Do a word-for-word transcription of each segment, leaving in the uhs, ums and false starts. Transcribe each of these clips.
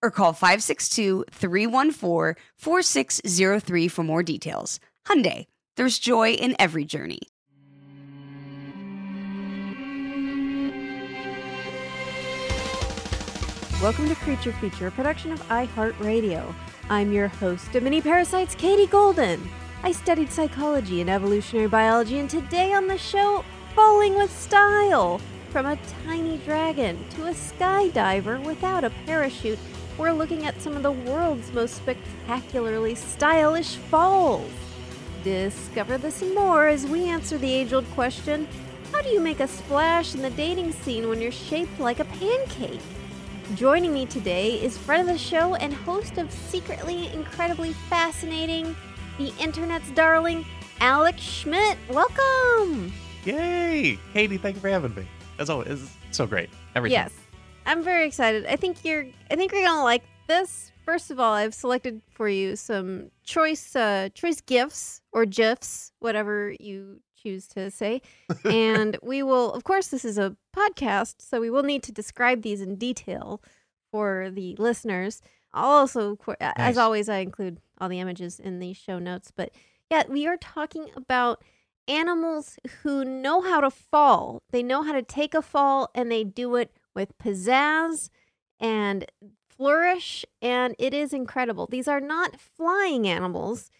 or call five six two, three one four, four six zero three for more details. Hyundai, there's joy in every journey. Welcome to Creature Feature, a production of iHeartRadio. I'm your host of Mini Parasites, Katie Golden. I studied psychology and evolutionary biology, and today on the show, falling with style. From a tiny dragon to a skydiver without a parachute, we're looking at some of the world's most spectacularly stylish falls. Discover this and more as we answer the age-old question, how do you make a splash in the dating scene when you're shaped like a pancake? Joining me today is friend of the show and host of Secretly Incredibly Fascinating, the internet's darling, Alex Schmidt. Welcome! Yay! Katie, thank you for having me. As always, it's so great. Everything. Yes. I'm very excited. I think you're I think you're gonna like this. First of all, I've selected for you some choice uh, choice gifs or gifs, whatever you choose to say. And we will, of course, this is a podcast, so we will need to describe these in detail for the listeners. I'll also, nice. as always, I include all the images in the show notes. But yeah, we are talking about animals who know how to fall. They know how to take a fall, and they do it with pizzazz and flourish, and it is incredible. These are not flying animals.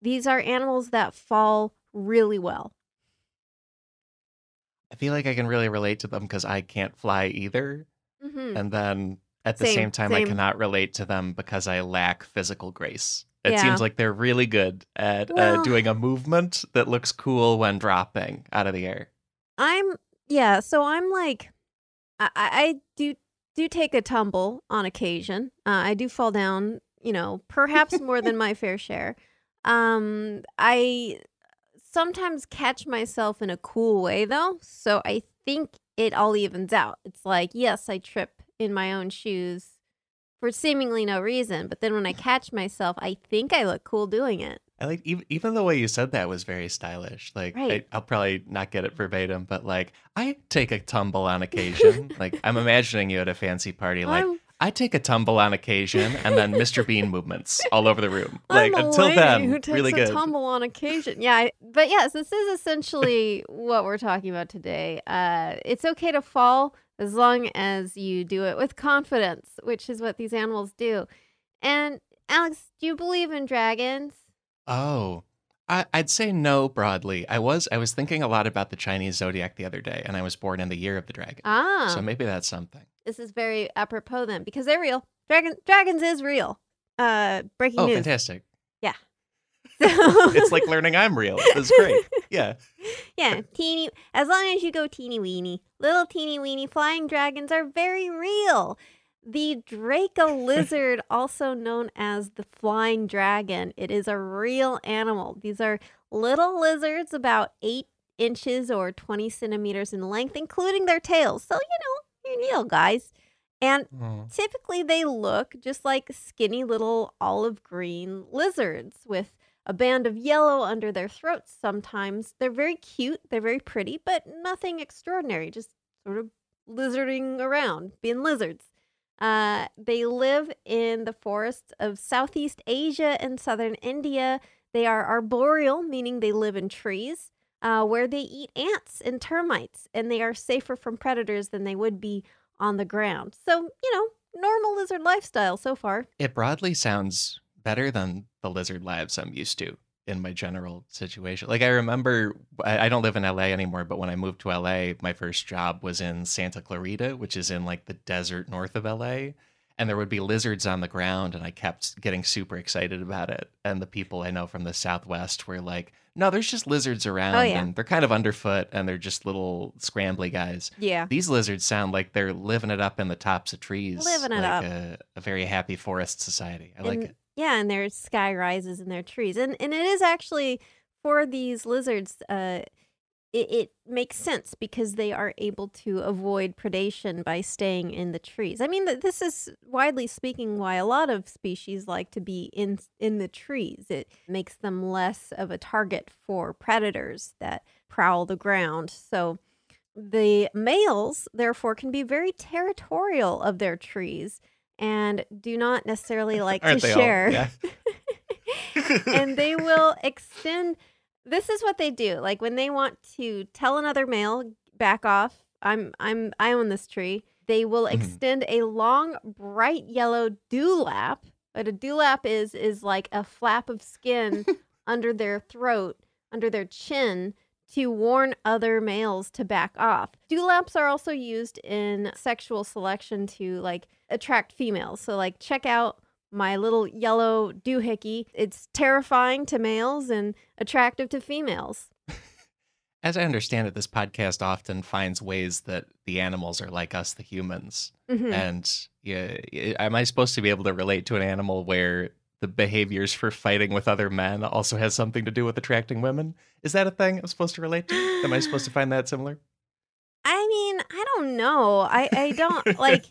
These are animals that fall really well. I feel like I can really relate to them because I can't fly either. Mm-hmm. And then at the same, same time, same. I cannot relate to them because I lack physical grace. It yeah. seems like they're really good at well, uh, doing a movement that looks cool when dropping out of the air. I'm, yeah, so I'm like... I, I do do take a tumble on occasion. Uh, I do fall down, you know, perhaps more than my fair share. Um, I sometimes catch myself in a cool way, though, so I think it all evens out. It's like, yes, I trip in my own shoes for seemingly no reason, but then when I catch myself, I think I look cool doing it. I like even, even the way you said that was very stylish. Like right. I, I'll probably not get it verbatim, but like I take a tumble on occasion. Like I'm imagining you at a fancy party. Like I'm... I take a tumble on occasion, and then Mister Bean movements all over the room. Like I'm a until lady then, who takes really a good tumble on occasion. Yeah, I, but yes, this is essentially what we're talking about today. Uh, it's okay to fall as long as you do it with confidence, which is what these animals do. And Alex, do you believe in dragons? Oh, I, I'd say no broadly. I was I was thinking a lot about the Chinese zodiac the other day, and I was born in the year of the dragon. Ah, so maybe that's something. This is very apropos then, because they're real. Dragon dragons is real. Uh, breaking oh, news. Oh, fantastic. Yeah. So... it's like learning I'm real. It's great. Yeah. Yeah. Teeny. As long as you go teeny weeny, little teeny weeny flying dragons are very real. The Draco lizard, also known as the flying dragon, it is a real animal. These are little lizards about eight inches or twenty centimeters in length, including their tails. So, you know, you're real, guys. And mm. typically they look just like skinny little olive green lizards with a band of yellow under their throats sometimes. They're very cute. They're very pretty, but nothing extraordinary. Just sort of lizarding around, being lizards. Uh, they live in the forests of Southeast Asia and southern India. They are arboreal, meaning they live in trees, uh, where they eat ants and termites, and they are safer from predators than they would be on the ground. So, you know, normal lizard lifestyle so far. It broadly sounds better than the lizard lives I'm used to in my general situation. Like, I remember, I don't live in L A anymore, but when I moved to L A, my first job was in Santa Clarita, which is in like the desert north of L A. And there would be lizards on the ground, and I kept getting super excited about it. And the people I know from the Southwest were like, no, there's just lizards around, oh, yeah. and they're kind of underfoot, and they're just little scrambly guys. Yeah. These lizards sound like they're living it up in the tops of trees. Living it like up. A, a very happy forest society. I and, like it. Yeah, and there's sky rises in their trees. And and it is actually, for these lizards, uh, it, it makes sense because they are able to avoid predation by staying in the trees. I mean, this is, widely speaking, why a lot of species like to be in in the trees. It makes them less of a target for predators that prowl the ground. So the males, therefore, can be very territorial of their trees and do not necessarily like to share. Yeah. And they will extend. This is what they do. Like, when they want to tell another male, back off, I'm I'm I own this tree, they will extend mm. a long, bright yellow dewlap. What a dewlap is is like a flap of skin under their throat, under their chin, to warn other males to back off. Dewlaps are also used in sexual selection to, like, attract females. So, like, check out my little yellow doohickey. It's terrifying to males and attractive to females. As I understand it, this podcast often finds ways that the animals are like us, the humans. Mm-hmm. And yeah, am I supposed to be able to relate to an animal where the behaviors for fighting with other men also has something to do with attracting women? Is that a thing I'm supposed to relate to? Am I supposed to find that similar? I mean, I don't know. I, I don't, like,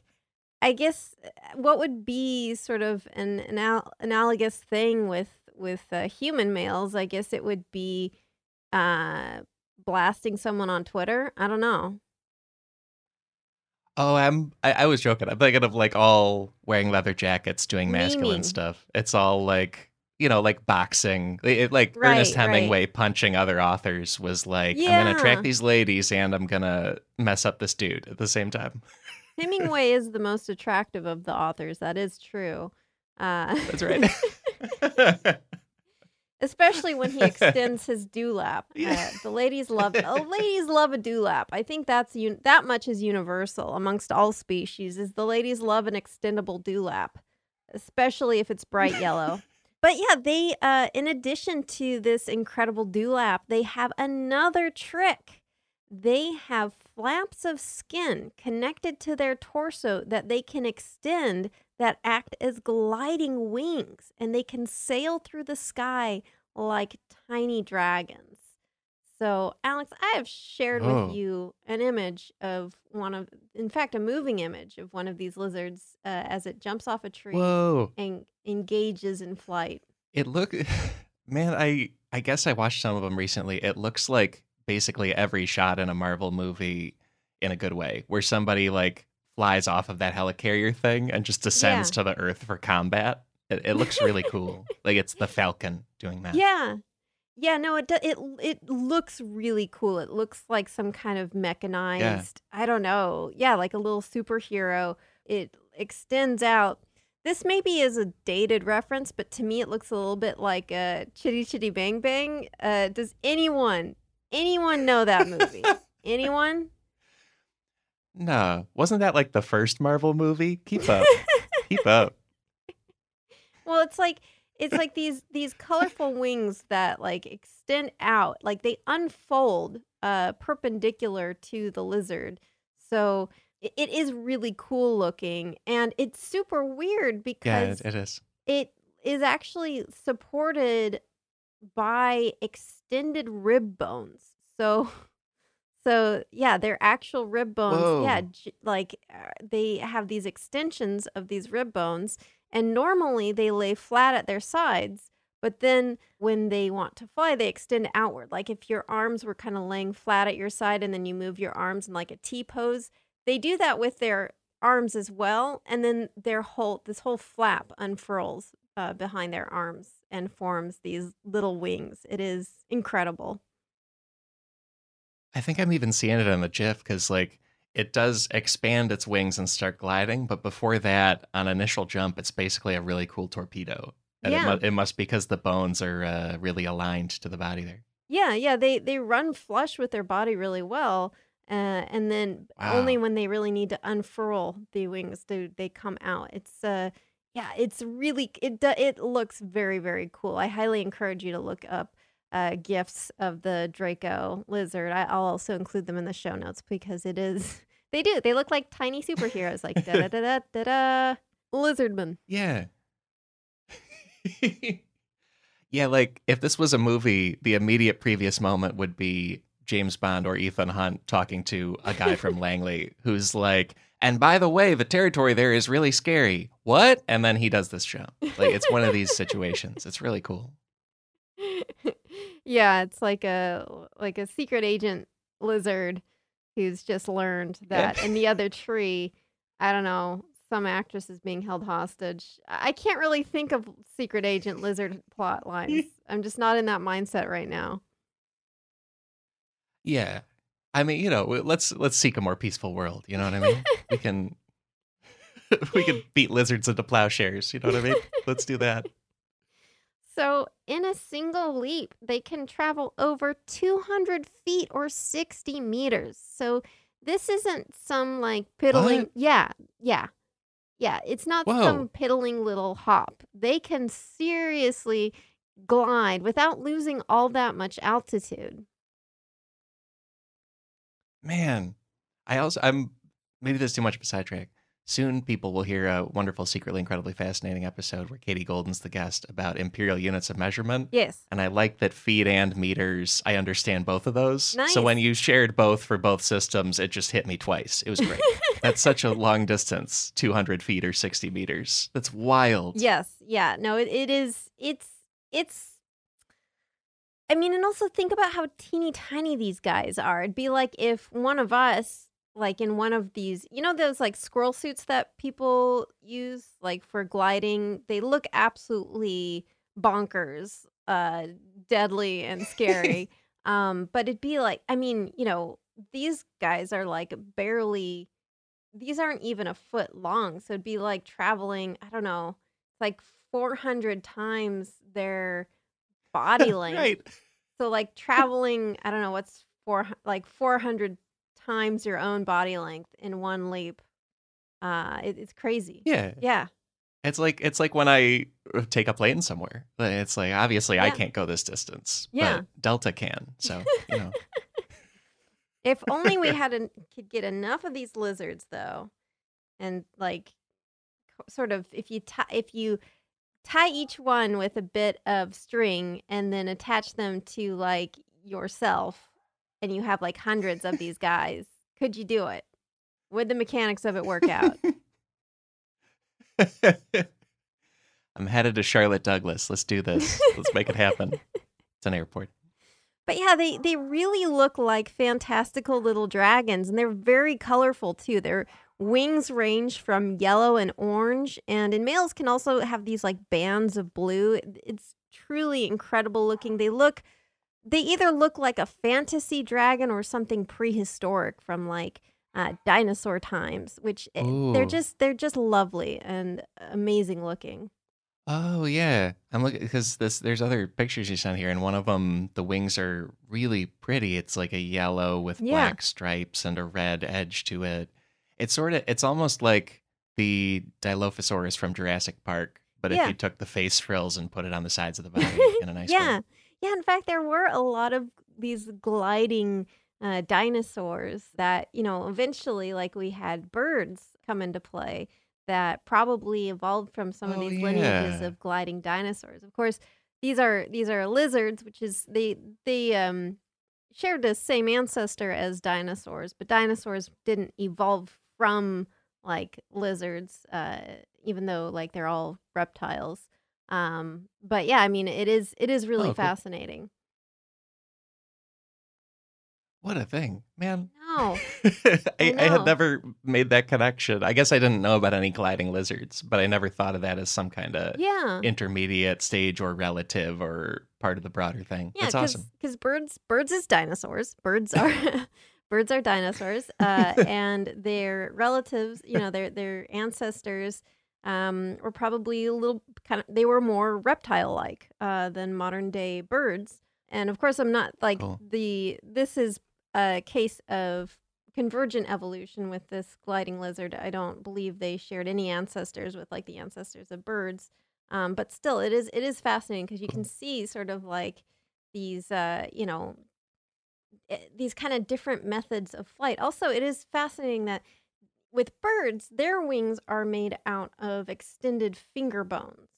I guess what would be sort of an, an al- analogous thing with, with uh, human males, I guess it would be uh, blasting someone on Twitter. I don't know. Oh, I'm. I, I was joking. I'm thinking of, like, all wearing leather jackets, doing masculine Meaning. stuff. It's all like, you know, like boxing. It, like right, Ernest Hemingway right. punching other authors was like, yeah. I'm going to attract these ladies and I'm going to mess up this dude at the same time. Hemingway is the most attractive of the authors. That is true. Uh, That's right. Especially when he extends his dewlap. Uh, the ladies love it. Oh, ladies love a dewlap. I think that's un- that much is universal amongst all species, is the ladies love an extendable dewlap, especially if it's bright yellow. But yeah, they, uh, in addition to this incredible dewlap, they have another trick. They have flaps of skin connected to their torso that they can extend that act as gliding wings, and they can sail through the sky like tiny dragons. So, Alex, I have shared oh. with you an image of one of, in fact, a moving image of one of these lizards uh, as it jumps off a tree Whoa. and engages in flight. It look, man, I, I guess I watched some of them recently. It looks like basically every shot in a Marvel movie in a good way, where somebody, like, flies off of that helicarrier thing and just descends yeah. to the earth for combat. It, it looks really cool. Like, it's the Falcon doing that. Yeah. Yeah, no, it do, it it looks really cool. It looks like some kind of mechanized, yeah. I don't know. Yeah, like a little superhero. It extends out. This maybe is a dated reference, but to me it looks a little bit like a Chitty Chitty Bang Bang. Uh, does anyone, anyone know that movie? Anyone? No. Wasn't that like the first Marvel movie? Keep up. Keep up. Well, it's like it's like these these colorful wings that like extend out, like they unfold uh, perpendicular to the lizard. So it is really cool looking, and it's super weird because yeah, it, it is. It is actually supported by extended rib bones. So, so yeah, they're actual rib bones. Whoa. Yeah, like they have these extensions of these rib bones, and normally they lay flat at their sides. But then when they want to fly, they extend outward. Like if your arms were kind of laying flat at your side, and then you move your arms in like a T pose. They do that with their arms as well, and then their whole this whole flap unfurls uh, behind their arms and forms these little wings. It is incredible. I think I'm even seeing it on the GIF because, like, it does expand its wings and start gliding, but before that, on initial jump, it's basically a really cool torpedo. And yeah. it, mu- it must be because the bones are uh, really aligned to the body there. Yeah, yeah, they they run flush with their body really well. Uh, and then wow. only when they really need to unfurl the wings do they come out. It's uh, yeah, it's really it do, it looks very very cool. I highly encourage you to look up uh, GIFs of the Draco lizard. I, I'll also include them in the show notes because it is they do they look like tiny superheroes like da da da da da da lizardman. Yeah. Yeah, like if this was a movie, the immediate previous moment would be James Bond or Ethan Hunt talking to a guy from Langley who's like, and by the way, the territory there is really scary. What? And then he does this jump. Like, it's one of these situations. It's really cool. Yeah, it's like a like a secret agent lizard who's just learned that in the other tree, I don't know, some actress is being held hostage. I can't really think of secret agent lizard plot lines. I'm just not in that mindset right now. Yeah. I mean, you know, let's let's seek a more peaceful world. You know what I mean? We can we can beat lizards into plowshares. You know what I mean? Let's do that. So in a single leap, they can travel over two hundred feet or sixty meters. So this isn't some like piddling. What? Yeah. Yeah. Yeah. It's not Whoa. some piddling little hop. They can seriously glide without losing all that much altitude. Man, I also, I'm, maybe there's too much of a sidetrack. Soon people will hear a wonderful, secretly, incredibly fascinating episode where Katie Golden's the guest about imperial units of measurement. Yes. And I like that feet and meters, I understand both of those. Nice. So when you shared both for both systems, it just hit me twice. It was great. That's such a long distance, two hundred feet or sixty meters. That's wild. Yes. Yeah. No, it, it is, it's, it's. I mean, and also think about how teeny tiny these guys are. It'd be like if one of us, like in one of these, you know, those like squirrel suits that people use, like for gliding, they look absolutely bonkers, uh, deadly and scary. um, but it'd be like, I mean, you know, these guys are like barely, these aren't even a foot long. So it'd be like traveling, I don't know, like four hundred times their body length. Right. So like traveling, I don't know what's four like four hundred times your own body length in one leap. Uh it, it's crazy. Yeah. Yeah. It's like it's like when I take a plane somewhere. It's like obviously yeah. I can't go this distance. Yeah. But Delta can. So, you know. If only we had a, could get enough of these lizards though. And like sort of if you t- if you tie each one with a bit of string and then attach them to like yourself and you have like hundreds of these guys. Could you do it? Would the mechanics of it work out? I'm headed to Charlotte Douglas. Let's do this. Let's make it happen. It's an airport. But yeah, they, they really look like fantastical little dragons, and they're very colorful too. They're Wings range from yellow and orange, and in males can also have these like bands of blue. It's truly incredible looking. They look, they either look like a fantasy dragon or something prehistoric from like uh, dinosaur times, which it, they're just they're just lovely and amazing looking. Oh yeah, I'm looking because this there's other pictures you sent here, and one of them the wings are really pretty. It's like a yellow with yeah. black stripes and a red edge to it. It's sort of it's almost like the Dilophosaurus from Jurassic Park, but yeah. if you took the face frills and put it on the sides of the body in a nice yeah. way. Yeah, in fact, there were a lot of these gliding uh, dinosaurs that, you know, eventually, like we had birds come into play that probably evolved from some oh, of these yeah. lineages of gliding dinosaurs. Of course, these are these are lizards, which is they they um, shared the same ancestor as dinosaurs, but dinosaurs didn't evolve from like lizards, uh, even though like they're all reptiles. Um, but yeah, I mean, it is, it is really oh, fascinating. Cool. What a thing, man. No. I, I, I had never made that connection. I guess I didn't know about any gliding lizards, but I never thought of that as some kind of yeah. intermediate stage or relative or part of the broader thing. Yeah, that's awesome. Because birds, birds is dinosaurs. Birds are, birds are dinosaurs, uh, and their relatives, you know, their, their ancestors, Um, were probably a little kind of, they were more reptile-like uh, than modern day birds. And of course, I'm not like cool. the, this is a case of convergent evolution with this gliding lizard. I don't believe they shared any ancestors with like the ancestors of birds. Um, but still, it is, it is fascinating because you can see sort of like these, uh, you know, these kind of different methods of flight. Also, it is fascinating that with birds, their wings are made out of extended finger bones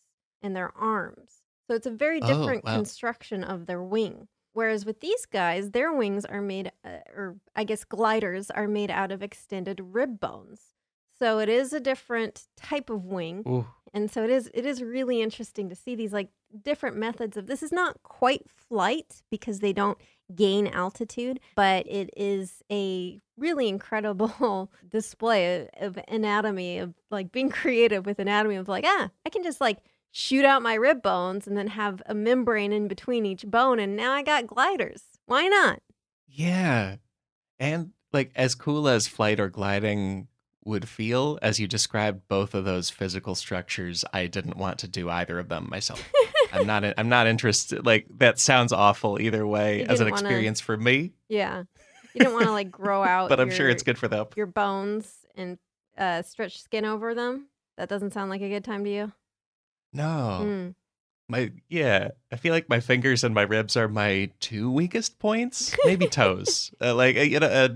and their arms. So it's a very different oh, wow. construction of their wing. Whereas with these guys, their wings are made, uh, or I guess gliders are made out of extended rib bones. So it is a different type of wing. Ooh. And so it is it is really interesting to see these like different methods of, this is not quite flight because they don't gain altitude, but it is a really incredible display of anatomy, of like being creative with anatomy of like, ah, I can just like shoot out my rib bones and then have a membrane in between each bone. And now I got gliders. Why not? Yeah. And like as cool as flight or gliding would feel, as you described both of those physical structures, I didn't want to do either of them myself. I'm not I'm not interested. Like that sounds awful either way as an wanna, experience for me. Yeah. You don't want to like grow out but I'm your, sure it's good for them. Your bones and uh, stretch skin over them. That doesn't sound like a good time to you. No. Mm. My yeah, I feel like my fingers and my ribs are my two weakest points, maybe toes. uh, like you know uh,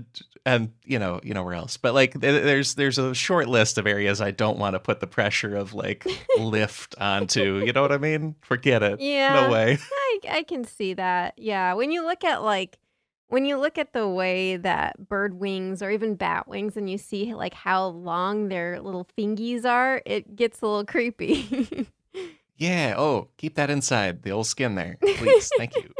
and you know, you know where else. But like there's there's a short list of areas I don't want to put the pressure of like lift onto. You know what I mean? Forget it. Yeah. No way. I I can see that. Yeah. When you look at like when you look at the way that bird wings or even bat wings and you see like how long their little fingies are, it gets a little creepy. Yeah. Oh, keep that inside. The old skin there. Please. Thank you.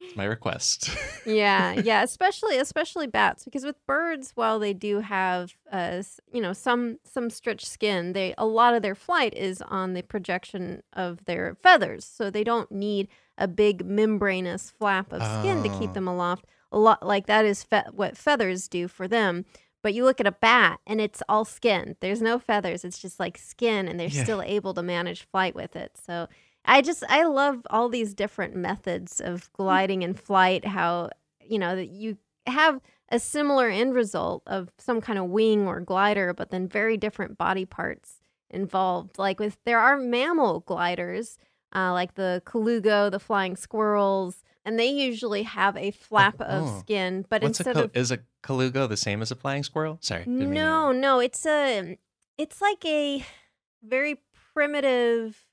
It's my request. yeah. Yeah. Especially, especially bats, because with birds, while they do have, uh, you know, some, some stretched skin, they, a lot of their flight is on the projection of their feathers. So they don't need a big membranous flap of skin oh. to keep them aloft. A lot like that is fe- what feathers do for them. But you look at a bat and it's all skin. There's no feathers. It's just like skin and they're yeah. still able to manage flight with it. So I just, I love all these different methods of gliding and flight, how, you know, that you have a similar end result of some kind of wing or glider, but then very different body parts involved. Like with, there are mammal gliders, uh, like the Colugo, the flying squirrels, and they usually have a flap oh, of oh. skin, but What's instead a col- of is a Colugo the same as a flying squirrel? Sorry. No, no, it's a, it's like a very primitive.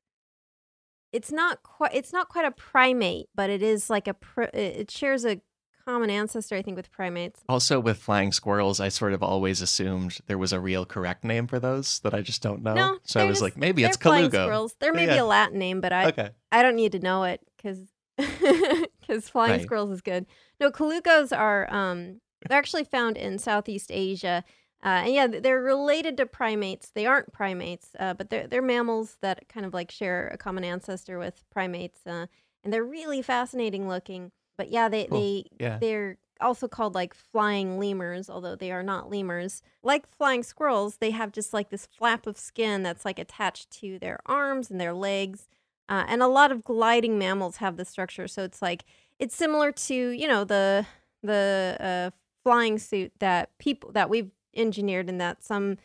It's not quite, it's not quite a primate, but it is like a. Pr- it shares a common ancestor, I think, with primates. Also, with flying squirrels, I sort of always assumed there was a real correct name for those that I just don't know. No, so I was just, like, maybe it's Colugo. Squirrels. There may yeah. be a Latin name, but I, okay. I don't need to know it because. Because flying right. squirrels is good. No, Colugos are um, they're actually found in Southeast Asia, uh, and yeah, they're related to primates. They aren't primates, uh, but they're they're mammals that kind of like share a common ancestor with primates, uh, and they're really fascinating looking. But yeah, they cool. they yeah. they're also called like flying lemurs, although they are not lemurs. Like flying squirrels, they have just like this flap of skin that's like attached to their arms and their legs. Uh, and a lot of gliding mammals have this structure. So it's like, it's similar to, you know, the the uh, flying suit that people that we've engineered, and that some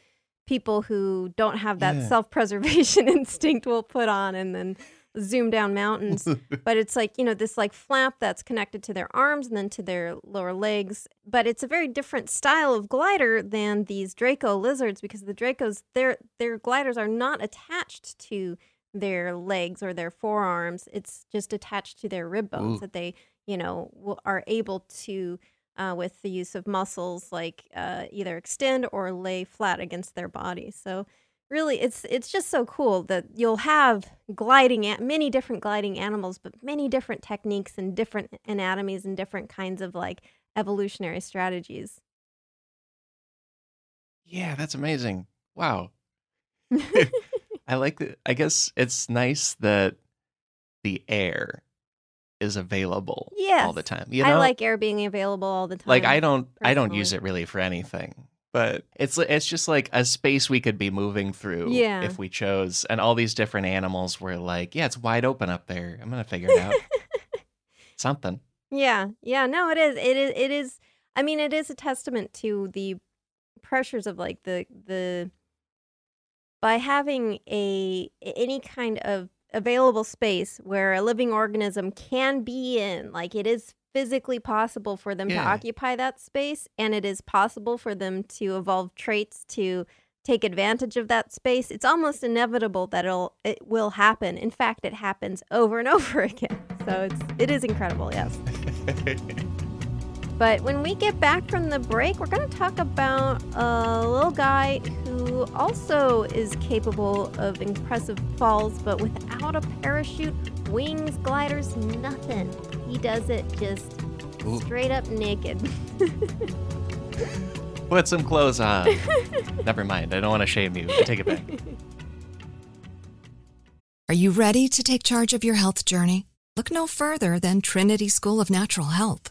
people who don't have that yeah. self-preservation instinct will put on and then zoom down mountains. But it's like, you know, this like flap that's connected to their arms and then to their lower legs. But it's a very different style of glider than these Draco lizards, because the Dracos, their their gliders are not attached to their legs or their forearms. It's just attached to their rib bones Ooh. That they, you know, will, are able to, uh, with the use of muscles, like uh, either extend or lay flat against their body. So really, it's it's just so cool that you'll have gliding at many different gliding animals, but many different techniques and different anatomies and different kinds of like evolutionary strategies. Yeah, that's amazing. Wow. I like that. I guess it's nice that the air is available yes. all the time. You know? I like air being available all the time. Like I don't, personally. I don't use it really for anything, but it's it's just like a space we could be moving through yeah. if we chose. And all these different animals were like, yeah, it's wide open up there. I'm gonna figure it out. Something. Yeah, yeah. No, it is. It is. It is. I mean, it is a testament to the pressures of like the the. By having a any kind of available space where a living organism can be in, like it is physically possible for them yeah. to occupy that space, and it is possible for them to evolve traits to take advantage of that space. It's almost inevitable that it'll it will happen. In fact, it happens over and over again. So it's it is incredible, yes. But when we get back from the break, we're going to talk about a little guy who also is capable of impressive falls, but without a parachute, wings, gliders, nothing. He does it just Ooh. Straight up naked. Put some clothes on. Never mind. I don't want to shame you. I take it back. Are you ready to take charge of your health journey? Look no further than Trinity School of Natural Health.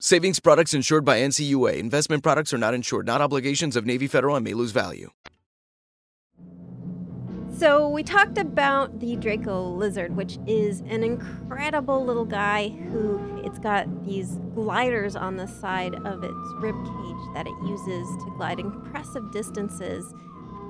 Savings products insured by N C U A. Investment products are not insured, not obligations of Navy Federal and may lose value. So we talked about the Draco lizard, which is an incredible little guy who, it's got these gliders on the side of its rib cage that it uses to glide impressive distances.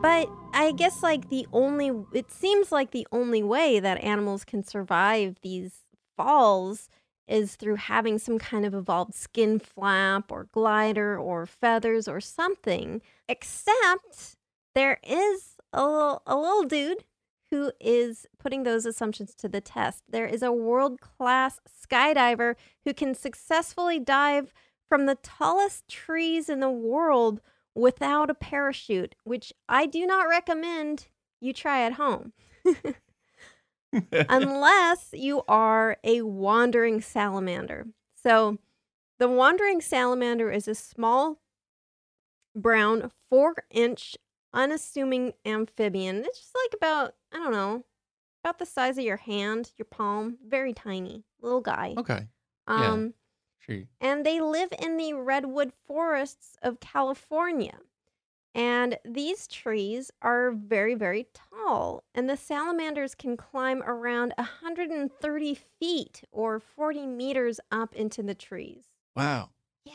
But I guess like the only, it seems like the only way that animals can survive these falls is through having some kind of evolved skin flap or glider or feathers or something, except there is a little, a little dude who is putting those assumptions to the test. There is a world-class skydiver who can successfully dive from the tallest trees in the world without a parachute, which I do not recommend you try at home. Unless you are a wandering salamander. So the wandering salamander is a small, brown, four-inch, unassuming amphibian. It's just like about, I don't know, about the size of your hand, your palm. Very tiny. Little guy. Okay. Um, yeah. Sure. And they live in the redwood forests of California. And these trees are very, very tall, and the salamanders can climb around one hundred thirty feet or forty meters up into the trees. Wow. Yeah.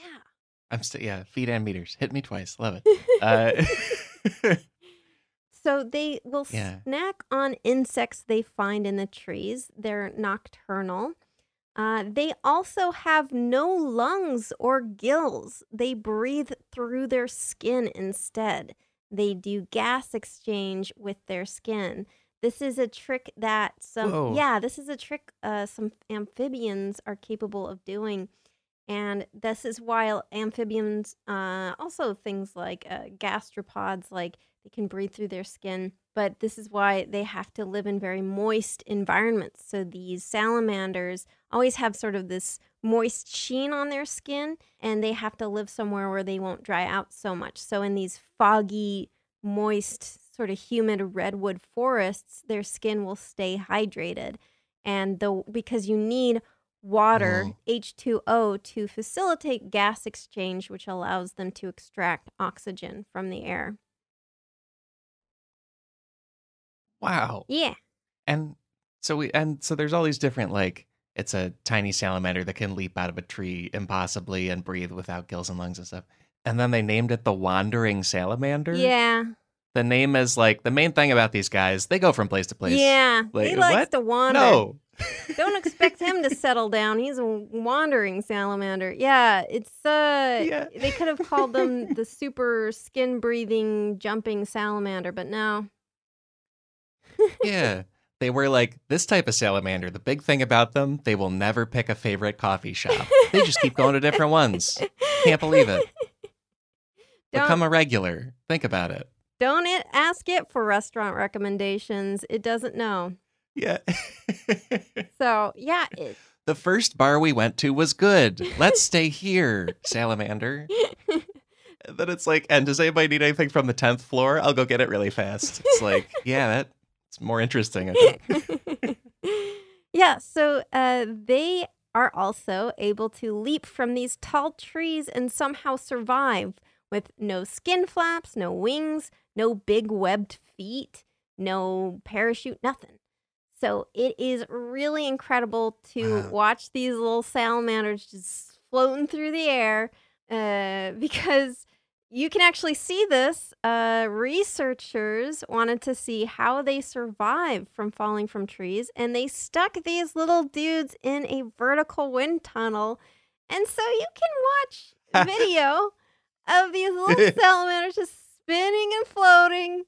I'm st- yeah, feet and meters. Hit me twice. Love it. Uh- so they will yeah. snack on insects they find in the trees. They're nocturnal. Uh, they also have no lungs or gills. They breathe through their skin instead. They do gas exchange with their skin. This is a trick that some, Whoa. yeah, this is a trick uh, some amphibians are capable of doing. And this is why amphibians, uh, also things like uh, gastropods, like they can breathe through their skin. But this is why they have to live in very moist environments. So these salamanders always have sort of this moist sheen on their skin, and they have to live somewhere where they won't dry out so much. So in these foggy, moist, sort of humid redwood forests, their skin will stay hydrated. And the because you need water, oh. H two O, to facilitate gas exchange, which allows them to extract oxygen from the air. Wow. Yeah. And so we and so there's all these different, like, it's a tiny salamander that can leap out of a tree impossibly and breathe without gills and lungs and stuff. And then they named it the Wandering Salamander. Yeah. The name is like the main thing about these guys. They go from place to place. Yeah. Like, he likes what? to wander. No. Don't expect him to settle down. He's a wandering salamander. Yeah. It's uh yeah. They could have called them the super skin breathing jumping salamander, but no. Yeah, they were like, this type of salamander, the big thing about them, they will never pick a favorite coffee shop. They just keep going to different ones. Can't believe it. Don't, Become a regular. Think about it. Don't it ask it for restaurant recommendations. It doesn't know. Yeah. So, yeah. It, the first bar we went to was good. Let's stay here, salamander. And then it's like, and does anybody need anything from the tenth floor? I'll go get it really fast. It's like, yeah, that it's more interesting, I think. Yeah, so uh, they are also able to leap from these tall trees and somehow survive with no skin flaps, no wings, no big webbed feet, no parachute, nothing. So it is really incredible to wow. watch these little salamanders just floating through the air uh, because... You can actually see this. Uh, researchers wanted to see how they survive from falling from trees, and they stuck these little dudes in a vertical wind tunnel. And so you can watch video of these little salamanders just spinning and floating,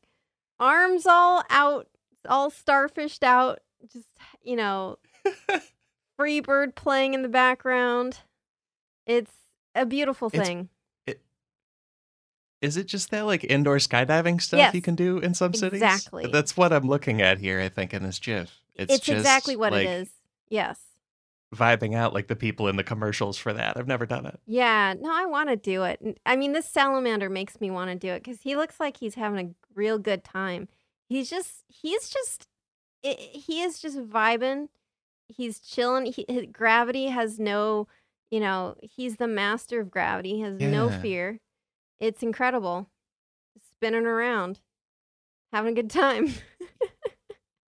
arms all out, all starfished out, just, you know, free bird playing in the background. It's a beautiful thing. It's- Is it just that, like, indoor skydiving stuff yes, you can do in some cities? Exactly. That's what I'm looking at here, I think, in this GIF. It's, it's just exactly what like, it is. Yes. Vibing out like the people in the commercials for that. I've never done it. Yeah. No, I want to do it. I mean, this salamander makes me want to do it because he looks like he's having a real good time. He's just, he's just, it, he is just vibing. He's chilling. He, his gravity has no, you know, he's the master of gravity. He has yeah. no fear. It's incredible. Spinning around. Having a good time.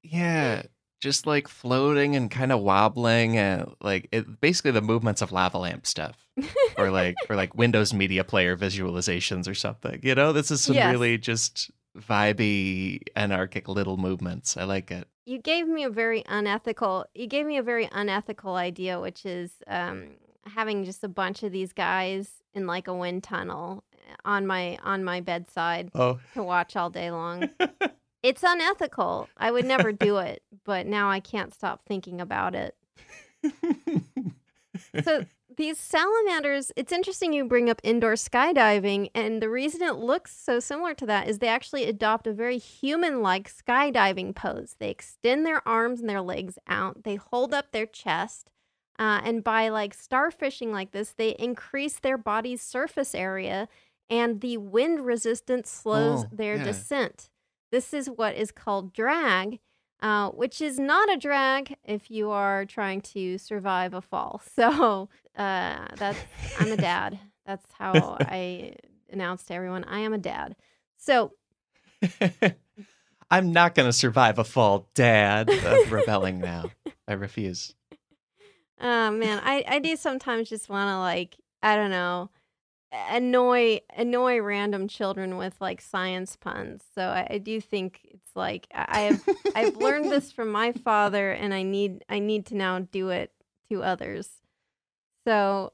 Yeah. Just like floating and kind of wobbling and like it, basically the movements of lava lamp stuff. Or like or like Windows Media Player visualizations or something. You know, this is some yes. really just vibey, anarchic little movements. I like it. you gave me a very unethical, you gave me a very unethical idea, which is um, having just a bunch of these guys in like a wind tunnel on my, on my bedside oh. to watch all day long. It's unethical. I would never do it, but now I can't stop thinking about it. So these salamanders, it's interesting you bring up indoor skydiving, and the reason it looks so similar to that is they actually adopt a very human-like skydiving pose. They extend their arms and their legs out. They hold up their chest, uh, and by like starfishing like this, they increase their body's surface area, and the wind resistance slows oh, their yeah. descent. This is what is called drag, uh, which is not a drag if you are trying to survive a fall. So uh, that's, I'm a dad. That's how I announced to everyone, I am a dad. So I'm not going to survive a fall, Dad. I'm rebelling now. I refuse. Oh, man, I, I do sometimes just want to, like, I don't know. annoy annoy random children with like science puns. So I, I do think it's like I have I've learned this from my father, and I need I need to now do it to others. So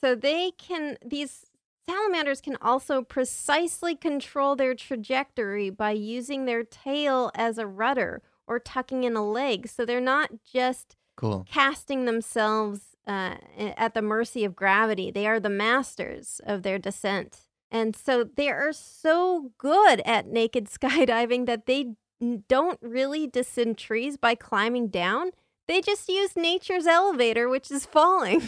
so they can these salamanders can also precisely control their trajectory by using their tail as a rudder or tucking in a leg. So they're not just cool. casting themselves Uh, at the mercy of gravity. They are the masters of their descent. And so they are so good at naked skydiving that they don't really descend trees by climbing down. They just use nature's elevator, which is falling.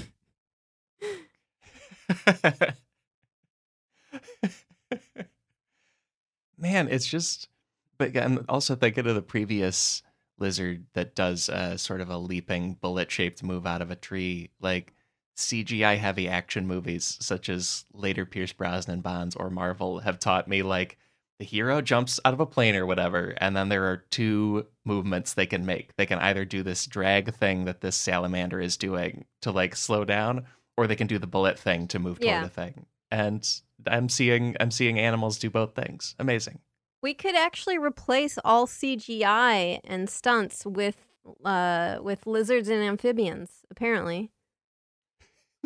Man, it's just... But I'm also thinking of the previous... lizard that does uh, sort of a leaping bullet-shaped move out of a tree, like C G I-heavy action movies such as later Pierce Brosnan Bonds or Marvel have taught me, like, the hero jumps out of a plane or whatever, and then there are two movements they can make. They can either do this drag thing that this salamander is doing to, like, slow down, or they can do the bullet thing to move toward yeah. the thing. And I'm seeing, I'm seeing animals do both things. Amazing. We could actually replace all C G I and stunts with uh, with lizards and amphibians, apparently.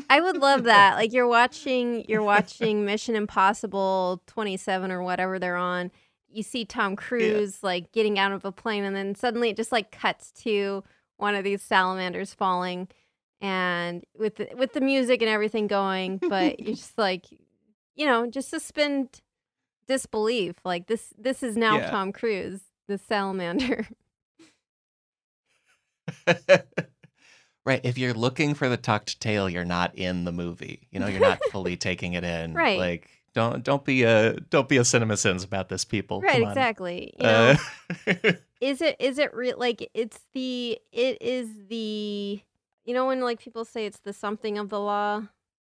I would love that. Like you're watching you're watching Mission Impossible twenty-seven or whatever they're on. You see Tom Cruise yeah. like getting out of a plane, and then suddenly it just like cuts to one of these salamanders falling, and with the, with the music and everything going, but you're just like, you know, just suspend disbelief, like this this is now yeah. Tom Cruise the salamander. Right, if you're looking for the tucked tail, you're not in the movie, you know, you're not fully taking it in, right? Like don't don't be a don't be a CinemaSins about this, people, right? Exactly. You know, uh... is it is it re- like it's the it is the you know when like people say it's the something of the law,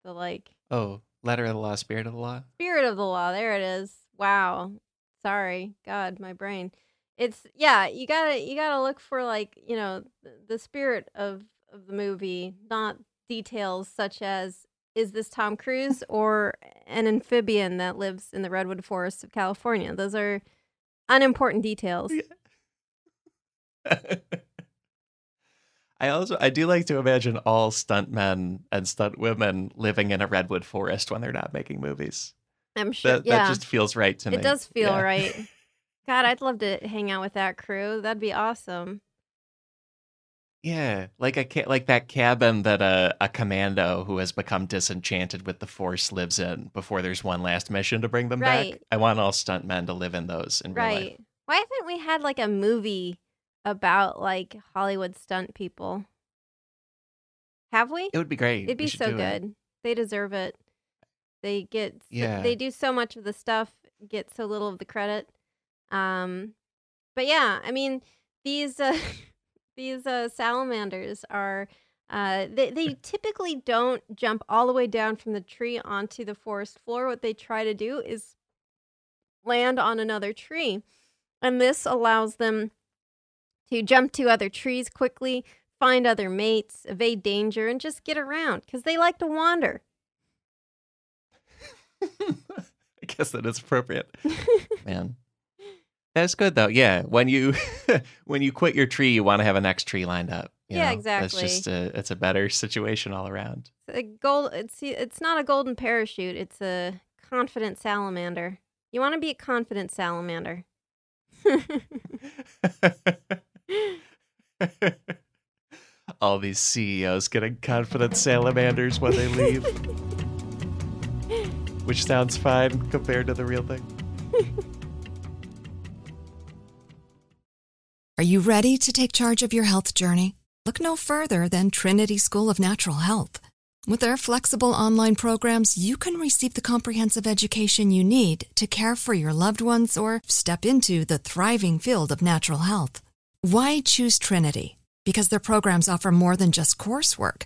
the like oh letter of the law, spirit of the law? Spirit of the law. There it is. Wow. Sorry. God, my brain. It's, yeah, you gotta, you gotta look for, like, you know, the, the spirit of, of the movie, not details such as, is this Tom Cruise or an amphibian that lives in the redwood forests of California? Those are unimportant details. Yeah. I also, I do like to imagine all stuntmen and stunt women living in a redwood forest when they're not making movies. I'm sure. That, yeah. that just feels right to me. It does feel yeah. right. God, I'd love to hang out with that crew. That'd be awesome. Yeah. Like I can't, like that cabin that a, a commando who has become disenchanted with the force lives in before there's one last mission to bring them right. back. I want all stuntmen to live in those in right. real life. Why haven't we had like a movie about like Hollywood stunt people? Have we? It would be great. It'd be so good. It. They deserve it. They get yeah. they do so much of the stuff, get so little of the credit. Um but yeah, I mean these uh, these uh, salamanders are uh they they typically don't jump all the way down from the tree onto the forest floor. What they try to do is land on another tree. And this allows them to jump to other trees quickly, find other mates, evade danger, and just get around, because they like to wander. I guess that is appropriate. Man. That's good though. Yeah, when you when you quit your tree, you want to have a next tree lined up. You yeah, know? Exactly. That's just a, it's a better situation all around. A gold. It's it's not a golden parachute. It's a confident salamander. You want to be a confident salamander. All these C E Os getting confident salamanders when they leave, which sounds fine compared to the real thing. Are you ready to take charge of your health journey? Look no further than Trinity School of Natural Health. With their flexible online programs, you can receive the comprehensive education you need to care for your loved ones or step into the thriving field of natural health. Why choose Trinity? Because their programs offer more than just coursework.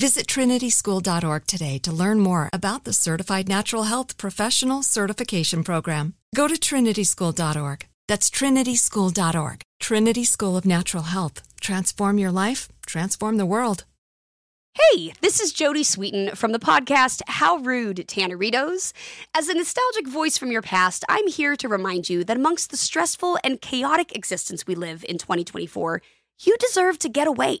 Visit trinity school dot org today to learn more about the Certified Natural Health Professional Certification Program. Go to trinity school dot org. That's trinity school dot org. Trinity School of Natural Health. Transform your life, transform the world. Hey, this is Jodie Sweetin from the podcast How Rude, Tanneritos. As a nostalgic voice from your past, I'm here to remind you that amongst the stressful and chaotic existence we live in twenty twenty-four, you deserve to get away.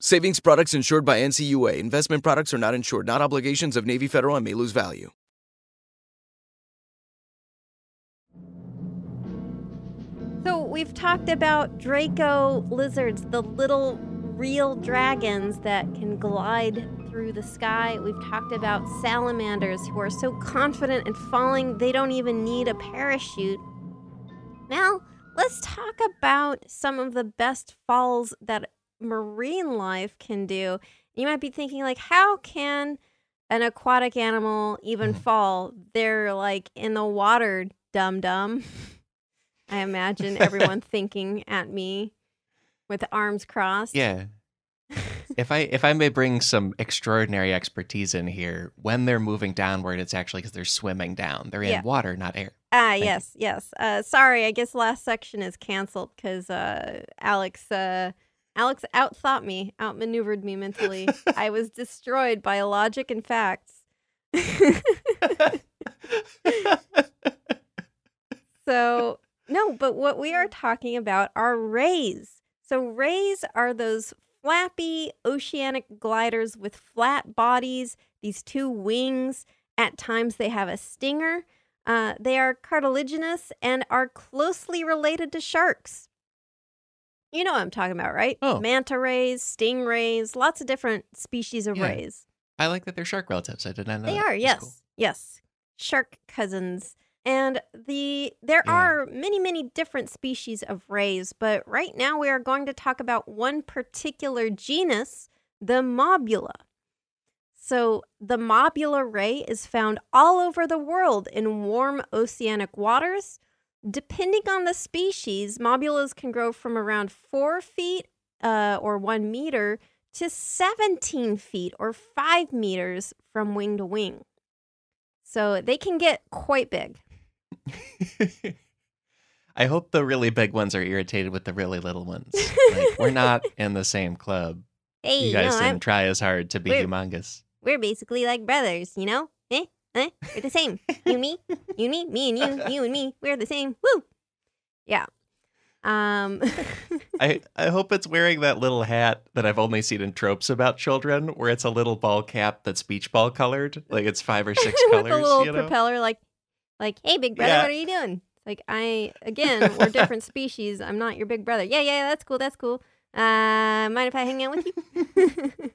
Savings products insured by N C U A. Investment products are not insured, not obligations of Navy Federal and may lose value. So we've talked about Draco lizards, the little real dragons that can glide through the sky. We've talked about salamanders who are so confident in falling, they don't even need a parachute. Now, let's talk about some of the best falls that marine life can do. You might be thinking, like, how can an aquatic animal even fall? They're like in the water, dum dum. I imagine everyone thinking at me with arms crossed. Yeah. If I if I may bring some extraordinary expertise in here, when they're moving downward, it's actually because they're swimming down. They're in yeah. water, not air. Ah, Thank yes, you. yes. Uh, sorry, I guess last section is canceled because uh, Alex. Uh, Alex outthought me, outmaneuvered me mentally. I was destroyed by logic and facts. So, no, but what we are talking about are rays. So rays are those flappy oceanic gliders with flat bodies, these two wings. At times they have a stinger. Uh, they are cartilaginous and are closely related to sharks. You know what I'm talking about, right? Oh. Manta rays, stingrays, lots of different species of yeah. rays. I like that they're shark relatives. I did not know. They that. are, That's yes. Cool. Yes. Shark cousins. And the there yeah. are many, many different species of rays, but right now we are going to talk about one particular genus, the Mobula. So the Mobula ray is found all over the world in warm oceanic waters. Depending on the species, mobulas can grow from around four feet uh, or one meter to seventeen feet or five meters from wing to wing. So they can get quite big. I hope the really big ones are irritated with the really little ones. Like, we're not in the same club. Hey, you guys no, didn't I'm, try as hard to be humongous. We're basically like brothers, you know? Eh? Eh? We're the same. You and me. You and me. Me and you. You and me. We're the same. Woo! Yeah. Um. I I hope it's wearing that little hat that I've only seen in tropes about children, where it's a little ball cap that's beach ball colored, like it's five or six colors. With a little you know? propeller, like, like, hey, big brother, yeah. what are you doing? Like, I again, we're different species. I'm not your big brother. Yeah, yeah, that's cool. That's cool. Uh, mind if I hang out with you?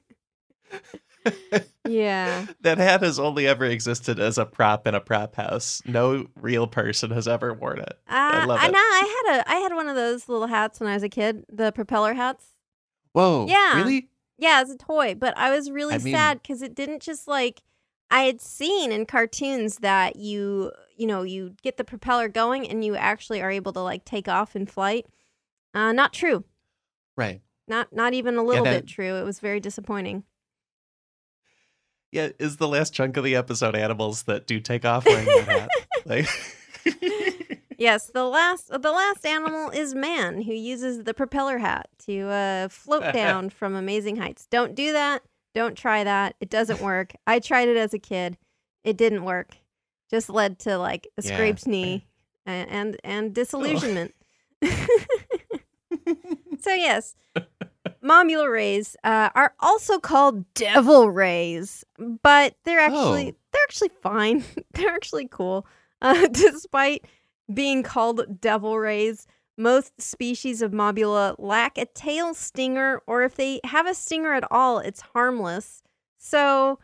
Yeah. That hat has only ever existed as a prop in a prop house. No real person has ever worn it. Uh, I love it. I know. I had a, I had one of those little hats when I was a kid, the propeller hats. Whoa. Yeah. Really? Yeah, as a toy. But I was really I mean, sad because it didn't just like, I had seen in cartoons that you, you know, you get the propeller going and you actually are able to like take off in flight. Uh, not true. Right. Not, not even a little yeah, that, bit true. It was very disappointing. Yeah, is the last chunk of the episode animals that do take off wearing the hat? Like... Yes, the last the last animal is man, who uses the propeller hat to uh, float down from amazing heights. Don't do that. Don't try that. It doesn't work. I tried it as a kid. It didn't work. Just led to like a yeah. scraped knee and and, and disillusionment. So yes. Mobula rays uh, are also called devil rays, but they're actually oh. they're actually fine. They're actually cool. Uh, despite being called devil rays, most species of mobula lack a tail stinger, or if they have a stinger at all, it's harmless. So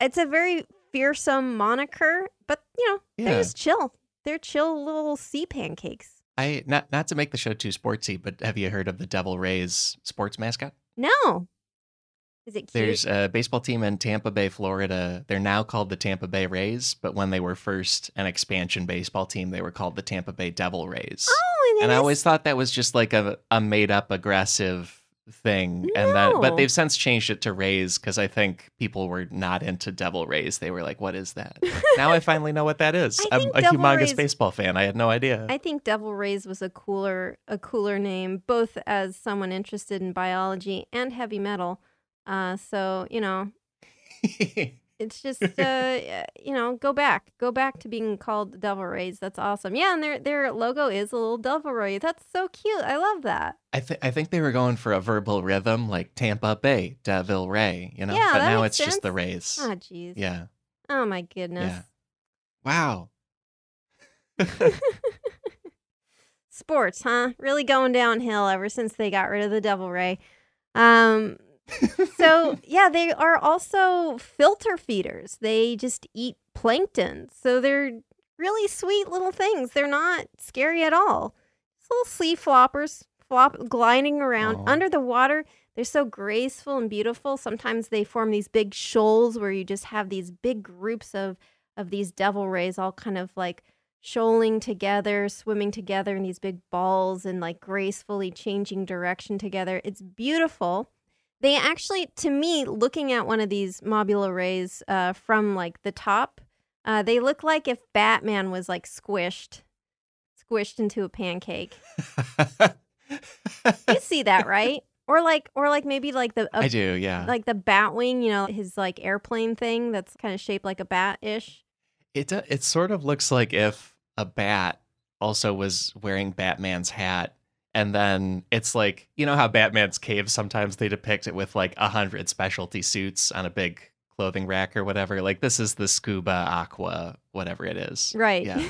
it's a very fearsome moniker, but you know yeah. they're just chill. They're chill little sea pancakes. I not not to make the show too sportsy, but have you heard of the Devil Rays sports mascot? No. Is it cute? There's a baseball team in Tampa Bay, Florida. They're now called the Tampa Bay Rays, but when they were first an expansion baseball team, they were called the Tampa Bay Devil Rays. Oh, and, and I always thought that was just like a, a made up aggressive thing. No. And that, but they've since changed it to Rays because I think people were not into Devil Rays. They were like, what is that? Now I finally know what that is. I'm a Devil humongous Rays, baseball fan. I had no idea. I think Devil Rays was a cooler a cooler name, both as someone interested in biology and heavy metal. Uh, so, you know, it's just, uh, you know, go back. Go back to being called Devil Rays. That's awesome. Yeah, and their their logo is a little devil ray. That's so cute. I love that. I, th- I think they were going for a verbal rhythm, like Tampa Bay, Devil Ray, you know? Yeah, but that now makes it's sense. Just the Rays. Oh, jeez. Yeah. Oh, my goodness. Yeah. Wow. Sports, huh? Really going downhill ever since they got rid of the Devil Ray. Um, so, yeah, they are also filter feeders. They just eat plankton. So they're really sweet little things. They're not scary at all. It's little sea floppers. Flop, gliding around Aww. Under the water. They're so graceful and beautiful. Sometimes they form these big shoals where you just have these big groups of, of these devil rays all kind of like shoaling together, swimming together in these big balls and like gracefully changing direction together. It's beautiful. They actually, to me, looking at one of these mobula rays uh, from like the top, uh, they look like if Batman was like squished, squished into a pancake. You see that, right? Or like, or like maybe like the a, I do, yeah. Like the bat wing, you know, his like airplane thing that's kind of shaped like a bat-ish. It do, it sort of looks like if a bat also was wearing Batman's hat, and then it's like, you know how Batman's cave sometimes they depict it with like a hundred specialty suits on a big clothing rack or whatever. Like this is the scuba aqua, whatever it is, right? Yeah.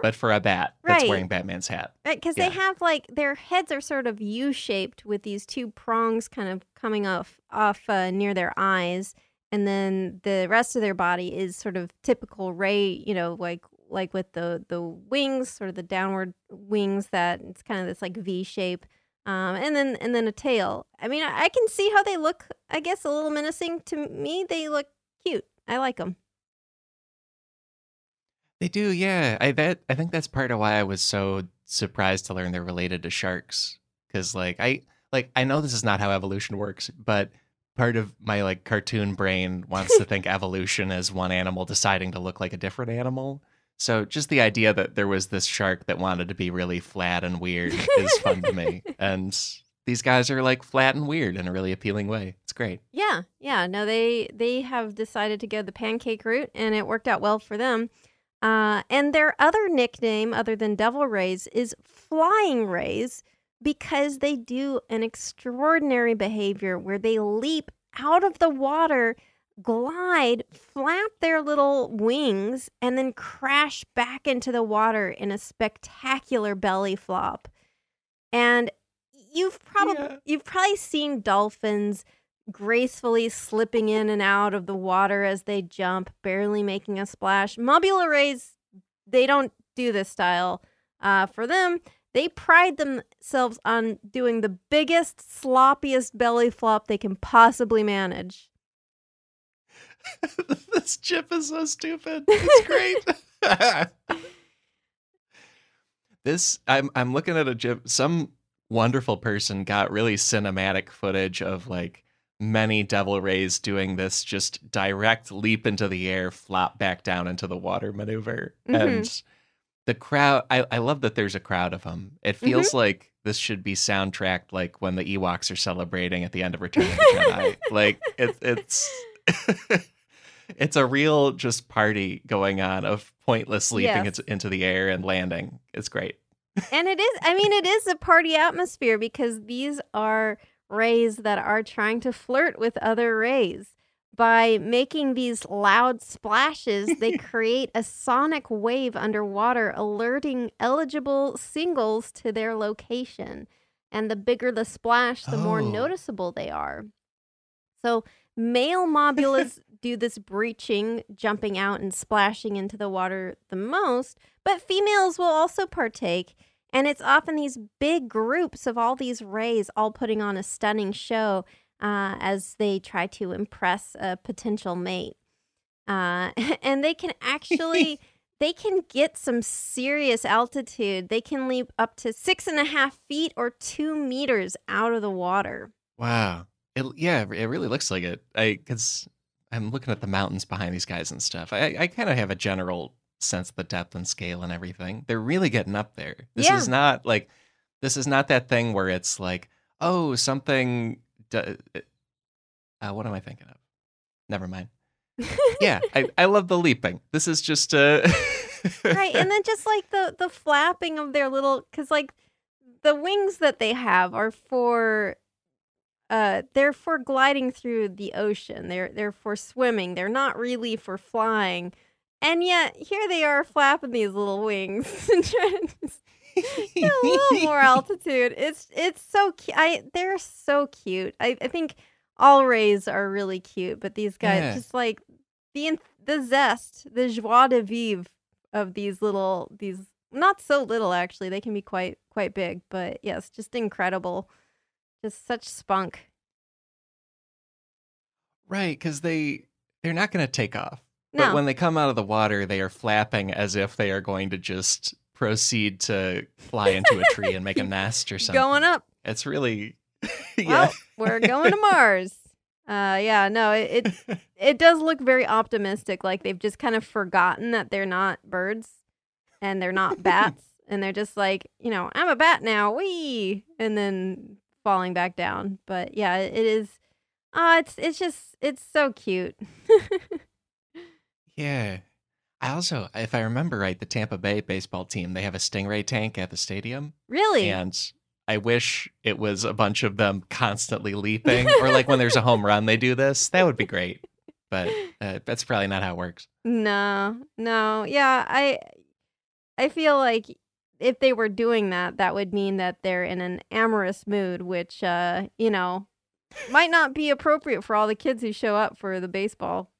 But for a bat that's right. wearing Batman's hat. Right, because yeah. they have like, their heads are sort of U-shaped with these two prongs kind of coming off, off uh, near their eyes. And then the rest of their body is sort of typical ray, you know, like like with the, the wings, sort of the downward wings that it's kind of this like V shape. Um, and then and then a tail. I mean, I, I can see how they look, I guess, a little menacing to me. They look cute. I like them. They do, yeah. I that I think that's part of why I was so surprised to learn they're related to sharks. Because like I like I know this is not how evolution works, but part of my like cartoon brain wants to think evolution as one animal deciding to look like a different animal. So just the idea that there was this shark that wanted to be really flat and weird is fun to me. And these guys are like flat and weird in a really appealing way. It's great. Yeah. Yeah. No, they they have decided to go the pancake route, and it worked out well for them. Uh, and their other nickname, other than devil rays, is flying rays, because they do an extraordinary behavior where they leap out of the water, glide, flap their little wings, and then crash back into the water in a spectacular belly flop. And you've probably yeah. you've probably seen dolphins gracefully slipping in and out of the water as they jump, barely making a splash. Mobula rays, they don't do this style. Uh, for them, they pride themselves on doing the biggest, sloppiest belly flop they can possibly manage. This chip is so stupid. It's great. This, I'm I'm looking at a chip. Some wonderful person got really cinematic footage of like many devil rays doing this just direct leap into the air, flop back down into the water maneuver. Mm-hmm. And the crowd, I, I love that there's a crowd of them. It feels mm-hmm. like this should be soundtracked, like when the Ewoks are celebrating at the end of Return of the Jedi. Like it, it's it's a real just party going on of pointless leaping yes. into the air and landing. It's great. And it is, I mean, it is a party atmosphere, because these are rays that are trying to flirt with other rays. By making these loud splashes, they create a sonic wave underwater, alerting eligible singles to their location. And the bigger the splash, the oh. more noticeable they are. So male mobulas do this breaching, jumping out and splashing into the water the most, but females will also partake. And it's often these big groups of all these rays all putting on a stunning show uh, as they try to impress a potential mate. Uh, and they can actually, they can get some serious altitude. They can leap up to six and a half feet or two meters out of the water. Wow. It, yeah, it really looks like it. I because I'm looking at the mountains behind these guys and stuff. I, I kind of have a general sense of the depth and scale and everything. They're really getting up there. This yeah. is not like, this is not that thing where it's like, oh, something. D- uh, what am I thinking of? Never mind. yeah, I, I love the leaping. This is just uh... right, and then just like the the flapping of their little, because like the wings that they have are for. Uh, they're for gliding through the ocean. They're they're for swimming. They're not really for flying. And yet here they are flapping these little wings and trying to get a little more altitude. It's it's so cute. I they're so cute. I, I think all rays are really cute, but these guys yeah. just like the the zest, the joie de vivre of these little these not so little actually. They can be quite quite big, but yes, just incredible. Just such spunk. Right, because they, they're not going to take off. No. But when they come out of the water, they are flapping as if they are going to just proceed to fly into a tree and make a nest or something. Going up. It's really... yeah. Well, we're going to Mars. Uh, yeah, no, it, it it does look very optimistic. Like they've just kind of forgotten that they're not birds and they're not bats. And they're just like, you know, I'm a bat now. Wee! And then... falling back down. But yeah, it is uh it's it's just it's so cute. Yeah. I also, if I remember right, the Tampa Bay baseball team, they have a stingray tank at the stadium. Really? And I wish it was a bunch of them constantly leaping or like when there's a home run they do this. That would be great. But uh, that's probably not how it works. No. No. Yeah, I I feel like if they were doing that, that would mean that they're in an amorous mood, which, uh, you know, might not be appropriate for all the kids who show up for the baseball.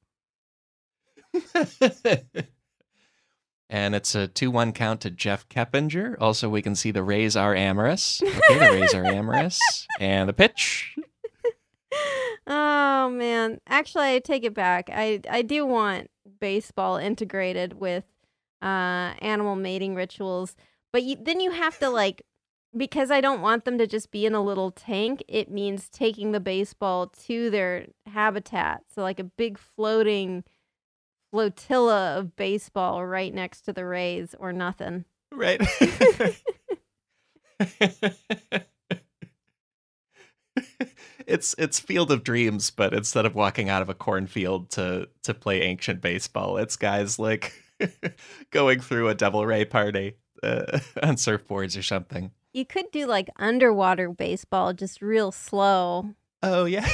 And it's a two one count to Jeff Keppinger. Also, we can see the Rays are amorous. Okay, the Rays are amorous. And the pitch. Oh, man. Actually, I take it back. I, I do want baseball integrated with uh, animal mating rituals. But you, then you have to, like, because I don't want them to just be in a little tank, it means taking the baseball to their habitat. So, like, a big floating flotilla of baseball right next to the rays or nothing. Right. It's it's Field of Dreams, but instead of walking out of a cornfield to to play ancient baseball, it's guys like going through a devil ray party uh, on surfboards or something. You could do like underwater baseball, just real slow. Oh, yeah.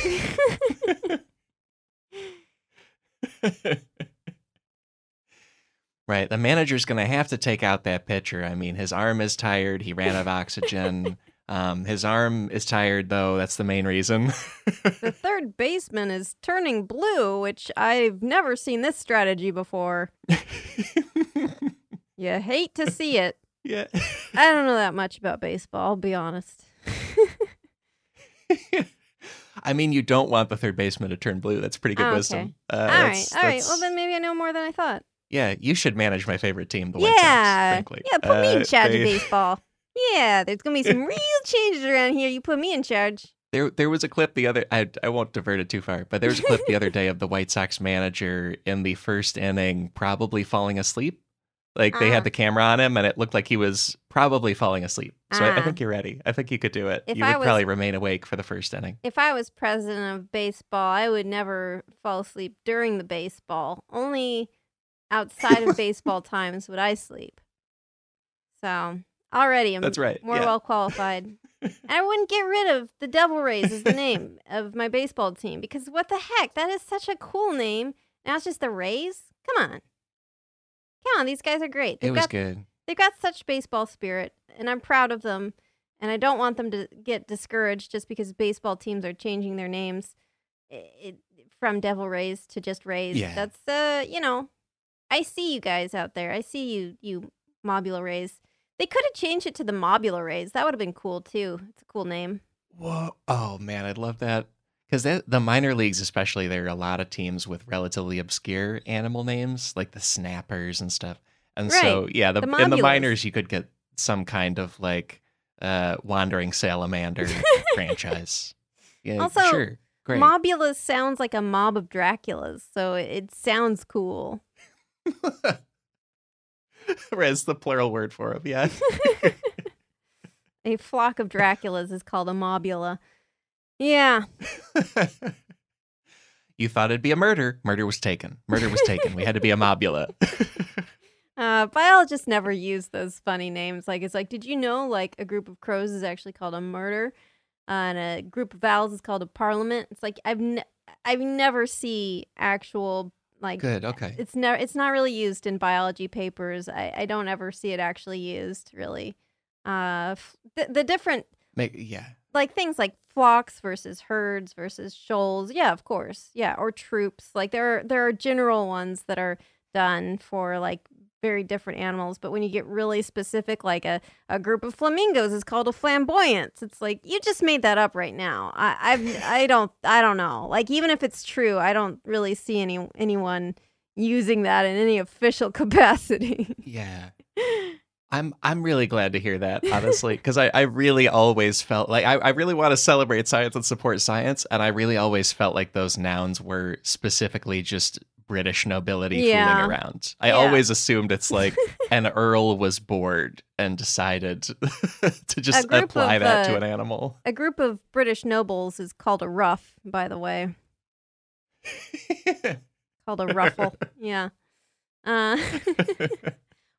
Right. The manager's going to have to take out that pitcher. I mean, his arm is tired. He ran out of oxygen. Um, his arm is tired, though. That's the main reason. The third baseman is turning blue, which I've never seen this strategy before. You hate to see it. Yeah. I don't know that much about baseball, I'll be honest. I mean, you don't want the third baseman to turn blue. That's pretty good oh, okay. wisdom. Uh, all right. All right. Well, then maybe I know more than I thought. Yeah. You should manage my favorite team, the yeah. White Sox, frankly. Yeah. Put me uh, in charge they... of baseball. Yeah, there's going to be some real changes around here. You put me in charge. There there was a clip the other, I, I won't divert it too far, but there was a clip the other day of the White Sox manager in the first inning probably falling asleep. Like uh-huh. they had the camera on him and it looked like he was probably falling asleep. So uh-huh. I, I think you're ready. I think you could do it. If you would was, probably remain awake for the first inning. If I was president of baseball, I would never fall asleep during the baseball. Only outside of baseball times would I sleep. So... Already, I'm That's right. more yeah. well qualified. And I wouldn't get rid of the Devil Rays as the name of my baseball team because what the heck? That is such a cool name. Now it's just the Rays? Come on. Come on, these guys are great. They've it was got, good. They've got such baseball spirit, and I'm proud of them, and I don't want them to get discouraged just because baseball teams are changing their names it, from Devil Rays to just Rays. Yeah. That's, uh, you know, I see you guys out there. I see you, you Mobula Rays. They could have changed it to the Mobula Rays. That would have been cool, too. It's a cool name. Whoa. Oh, man, I'd love that. Because the minor leagues, especially, there are a lot of teams with relatively obscure animal names, like the Snappers and stuff. And right. so, yeah, the, the in the minors, you could get some kind of, like, uh, Wandering Salamander franchise. Yeah, also, sure. Great. Mobula sounds like a mob of Draculas, so it sounds cool. Res, the plural word for him, yeah. A flock of Draculas is called a mobula. Yeah. You thought it'd be a murder. Murder was taken. Murder was taken. We had to be a mobula. uh, biologists never use those funny names. Like, it's like, did you know, like, a group of crows is actually called a murder? Uh, and a group of owls is called a parliament? It's like, I've, ne- I've never seen actual Like, Good, okay. It's never. It's not really used in biology papers. I, I don't ever see it actually used, really. Uh, the, the different... Make, yeah. Like, things like flocks versus herds versus shoals. Yeah, of course. Yeah, or troops. Like, there are, there are general ones that are done for, like, very different animals. But when you get really specific, like, a, a group of flamingos is called a flamboyance. It's like, you just made that up right now. I I've, I don't I don't know. Like, even if it's true, I don't really see any anyone using that in any official capacity. Yeah. I'm I'm really glad to hear that, honestly, because I, I really always felt like I, I really want to celebrate science and support science. And I really always felt like those nouns were specifically just British nobility yeah. fooling around. I yeah. always assumed it's like an earl was bored and decided to just apply of, that uh, to an animal. A group of British nobles is called a ruff, by the way. Called a ruffle. Yeah. Uh,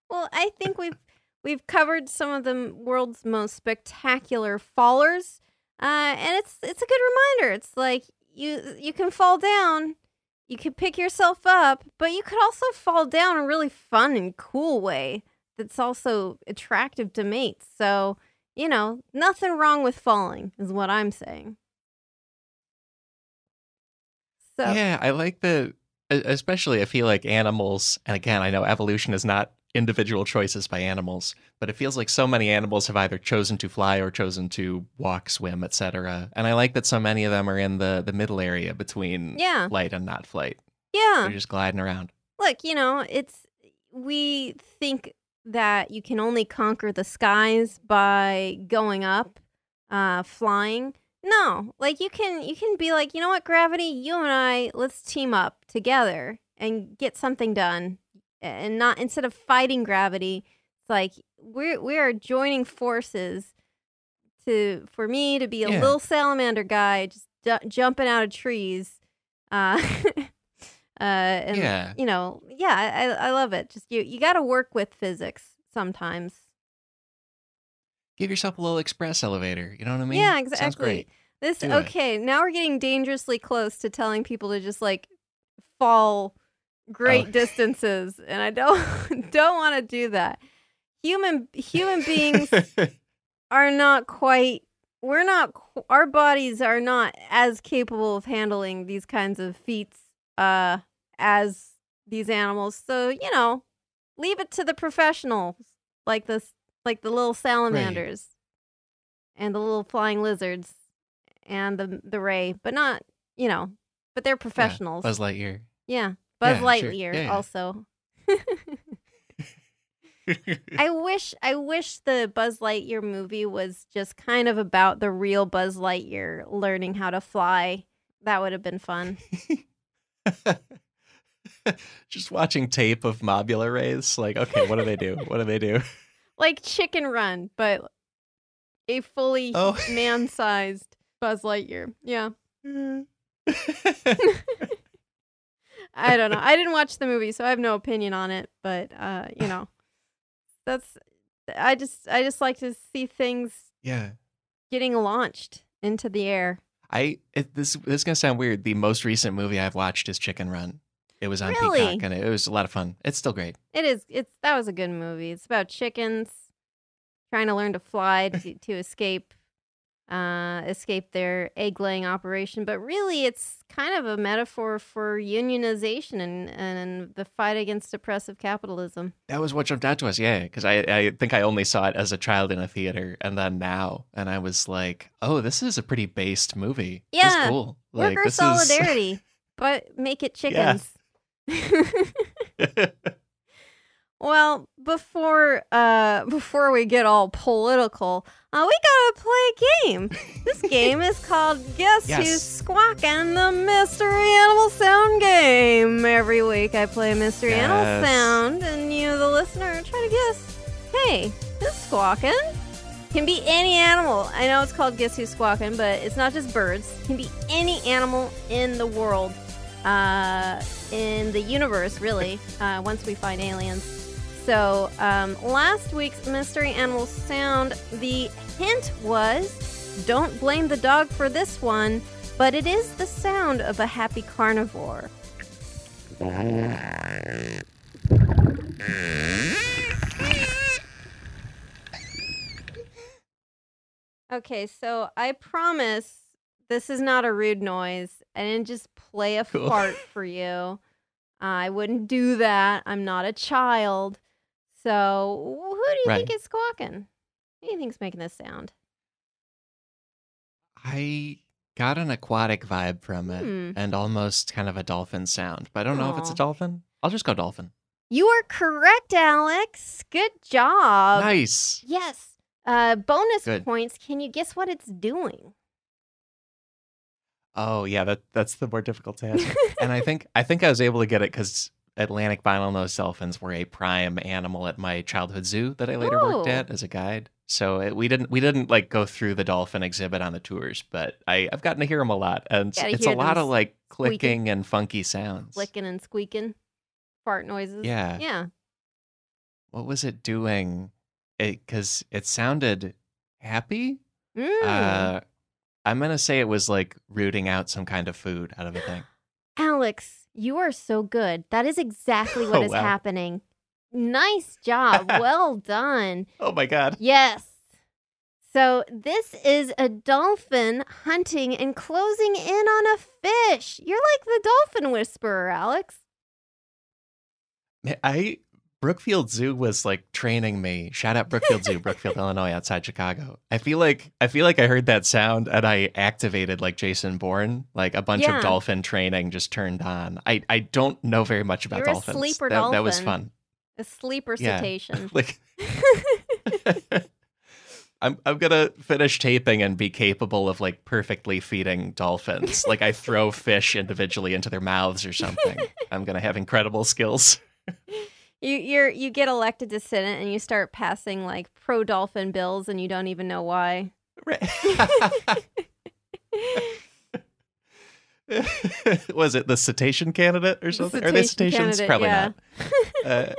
well, I think we've we've covered some of the world's most spectacular fallers, uh, and it's it's a good reminder. It's like you you can fall down. You could pick yourself up, but you could also fall down in a really fun and cool way that's also attractive to mates. So, you know, nothing wrong with falling is what I'm saying. So yeah, I like the, especially I feel like animals, and again, I know evolution is not individual choices by animals, but it feels like so many animals have either chosen to fly or chosen to walk, swim, et cetera. And I like that so many of them are in the, the middle area between yeah. flight and not flight. Yeah. They're just gliding around. Look, you know, it's we think that you can only conquer the skies by going up, uh, flying. No, like you can you can be like, you know what, gravity, you and I, let's team up together and get something done. And not instead of fighting gravity, it's like we're we are joining forces to for me to be a yeah. little salamander guy just d jumping out of trees. Uh, uh, and, yeah. you know, yeah, I, I love it. Just you, you got to work with physics sometimes. Give yourself a little express elevator. You know what I mean? Yeah, exactly. Sounds great. This Do okay. It. Now we're getting dangerously close to telling people to just like fall great oh. distances, and I don't don't want to do that. Human human beings are not quite. We're not. Our bodies are not as capable of handling these kinds of feats uh, as these animals. So you know, leave it to the professionals, like this, like the little salamanders, right. and the little flying lizards. And the the ray, but not, you know, but they're professionals. Yeah, Buzz Lightyear. Yeah, Buzz yeah, Lightyear sure. yeah, yeah. also. I wish I wish the Buzz Lightyear movie was just kind of about the real Buzz Lightyear learning how to fly. That would have been fun. Just watching tape of Mobula rays, like, okay, what do they do? What do they do? Like Chicken Run, but a fully oh. man-sized Buzz Lightyear, yeah. yeah. I don't know. I didn't watch the movie, so I have no opinion on it. But uh, you know, that's I just I just like to see things, yeah, getting launched into the air. I it, this this is gonna sound weird. The most recent movie I've watched is Chicken Run. It was on really? Peacock, and it, it was a lot of fun. It's still great. It is. It's that was a good movie. It's about chickens trying to learn to fly to, to escape. Uh, escape their egg-laying operation, but really it's kind of a metaphor for unionization and, and the fight against oppressive capitalism. That was what jumped out to us, yeah, because I, I think I only saw it as a child in a theater, and then now, and I was like, oh, this is a pretty based movie. Yeah, this is cool. Like, worker this solidarity, is... but make it chickens. Yeah. Well, before uh, before we get all political, uh, we gotta play a game. This game is called Guess yes. Who's Squawking, the Mystery Animal Sound Game. Every week I play a Mystery yes. Animal Sound, and you, the listener, try to guess, hey, who's squawking? Can be any animal. I know it's called Guess Who's Squawking, but it's not just birds. It can be any animal in the world, uh, in the universe, really, uh, once we find aliens. So um, last week's Mystery Animal Sound, the hint was, don't blame the dog for this one, but it is the sound of a happy carnivore. Okay, so I promise this is not a rude noise. I didn't just play a cool. fart for you. Uh, I wouldn't do that. I'm not a child. So, who do you right. think is squawking? Who do you think's making this sound? I got an aquatic vibe from it hmm. and almost kind of a dolphin sound, but I don't Aww. know if it's a dolphin. I'll just go dolphin. You are correct, Alex. Good job. Nice. Yes. Uh, bonus Good. points. Can you guess what it's doing? Oh, yeah, that that's the more difficult task. And I think I think I was able to get it because Atlantic bottlenose dolphins were a prime animal at my childhood zoo that I later oh. worked at as a guide. So it, we didn't we didn't like go through the dolphin exhibit on the tours, but I, I've gotten to hear them a lot, and it's a lot of like clicking squeaking. and funky sounds, clicking and squeaking, fart noises. Yeah, yeah. What was it doing? Because it, it sounded happy. Mm. Uh, I'm gonna say it was like rooting out some kind of food out of a thing. Alex, you are so good. That is exactly what oh, is wow. happening. Nice job. Well done. Oh my God. Yes. So this is a dolphin hunting and closing in on a fish. You're like the dolphin whisperer, Alex. I Brookfield Zoo was like training me. Shout out Brookfield Zoo, Brookfield, Illinois, outside Chicago. I feel like I feel like I heard that sound and I activated like Jason Bourne, like a bunch yeah. of dolphin training just turned on. I I don't know very much about You're dolphins. A sleeper that, dolphin. That was fun. A sleeper yeah. cetacean. Like, I'm I'm gonna finish taping and be capable of like perfectly feeding dolphins. Like I throw fish individually into their mouths or something. I'm gonna have incredible skills. You you're you get elected to Senate and you start passing like pro dolphin bills and you don't even know why. Ray. Was it the Cetacean Candidate or something? Are they cetaceans? Probably yeah. not. Uh,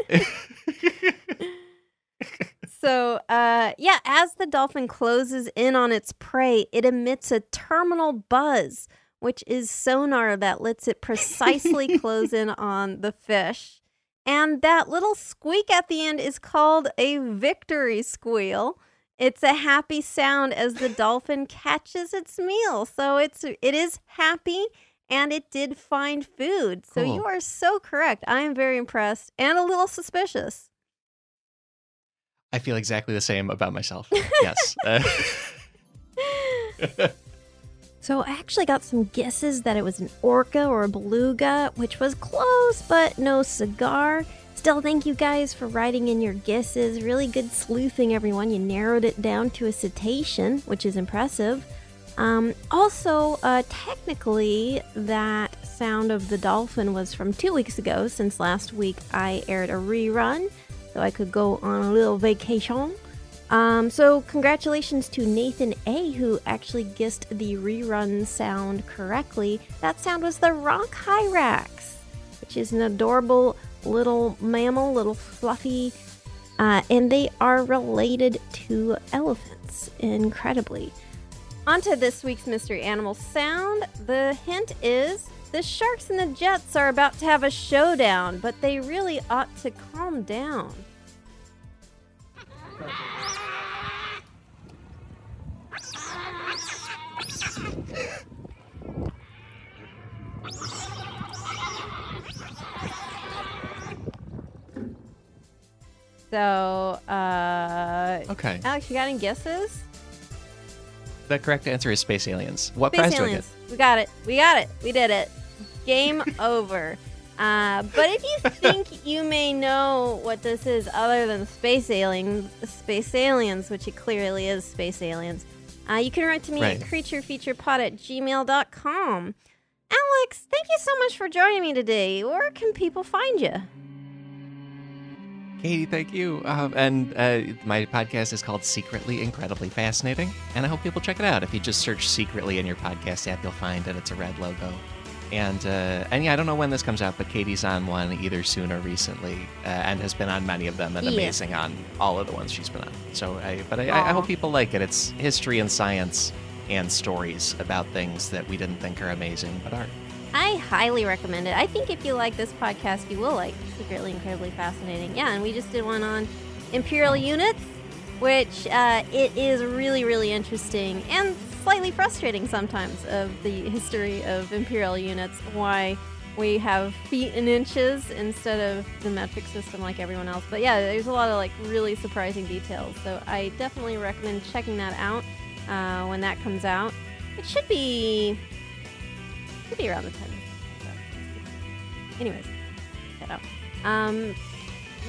So, uh, yeah, as the dolphin closes in on its prey, it emits a terminal buzz, which is sonar that lets it precisely close in on the fish. And that little squeak at the end is called a victory squeal. It's a happy sound as the dolphin catches its meal. So it's it is happy, and it did find food. So cool. You are so correct. I am very impressed and a little suspicious. I feel exactly the same about myself. Yes. Uh. So I actually got some guesses that it was an orca or a beluga, which was close, but no cigar. Still, thank you guys for writing in your guesses. Really good sleuthing, everyone. You narrowed it down to a cetacean, which is impressive. Um, also, uh, technically, that sound of the dolphin was from two weeks ago, since last week I aired a rerun. So I could go on a little vacation. Um, so congratulations to Nathan A., who actually guessed the rerun sound correctly. That sound was the rock hyrax, which is an adorable little mammal, little fluffy. Uh, and they are related to elephants, incredibly. On to this week's mystery animal sound. The hint is... the sharks and the jets are about to have a showdown, but they really ought to calm down. So, uh... okay. Alex, you got any guesses? The correct answer is space aliens. What space prize aliens. do I get? We got it. We got it. We did it. Game over. Uh, but if you think you may know what this is other than space aliens, space aliens, which it clearly is space aliens, uh, you can write to me right. at creature feature pod at gmail dot com. Alex, thank you so much for joining me today. Where can people find you? Katie, thank you. Um, and uh, my podcast is called Secretly Incredibly Fascinating, and I hope people check it out. If you just search Secretly in your podcast app, you'll find that it's a red logo. And, uh, and yeah, I don't know when this comes out, but Katie's on one either soon or recently, uh, and has been on many of them and yeah. amazing on all of the ones she's been on. So, I, but I, I, I hope people like it. It's history and science and stories about things that we didn't think are amazing but aren't. I highly recommend it. I think if you like this podcast, you will like Secretly Incredibly Fascinating. Yeah, and we just did one on Imperial units, which uh, it is really, really interesting and slightly frustrating sometimes of the history of Imperial units, why we have feet and inches instead of the metric system like everyone else. But yeah, there's a lot of like really surprising details. So I definitely recommend checking that out uh, when that comes out. It should be... could be around the time. Anyways, that out. Um,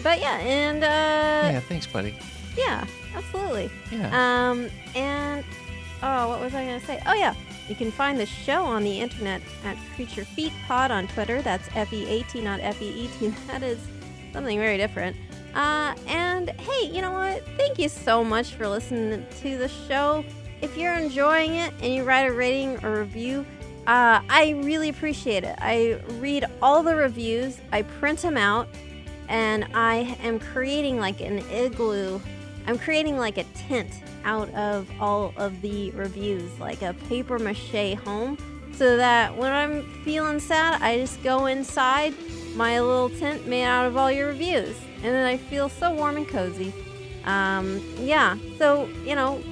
but yeah, and uh, yeah, thanks, buddy. Yeah, absolutely. Yeah. Um, and oh, what was I gonna say? Oh yeah, you can find the show on the internet at Creature Feet Pod on Twitter. That's F E A T, not F E E T. That is something very different. Uh, and hey, you know what? Thank you so much for listening to the show. If you're enjoying it and you write a rating or review. Uh, I really appreciate it. I read all the reviews, I print them out, and I am creating like an igloo. I'm creating like a tent out of all of the reviews, like a paper mache home, so that when I'm feeling sad, I just go inside my little tent made out of all your reviews, and then I feel so warm and cozy. Um, yeah, so, you know,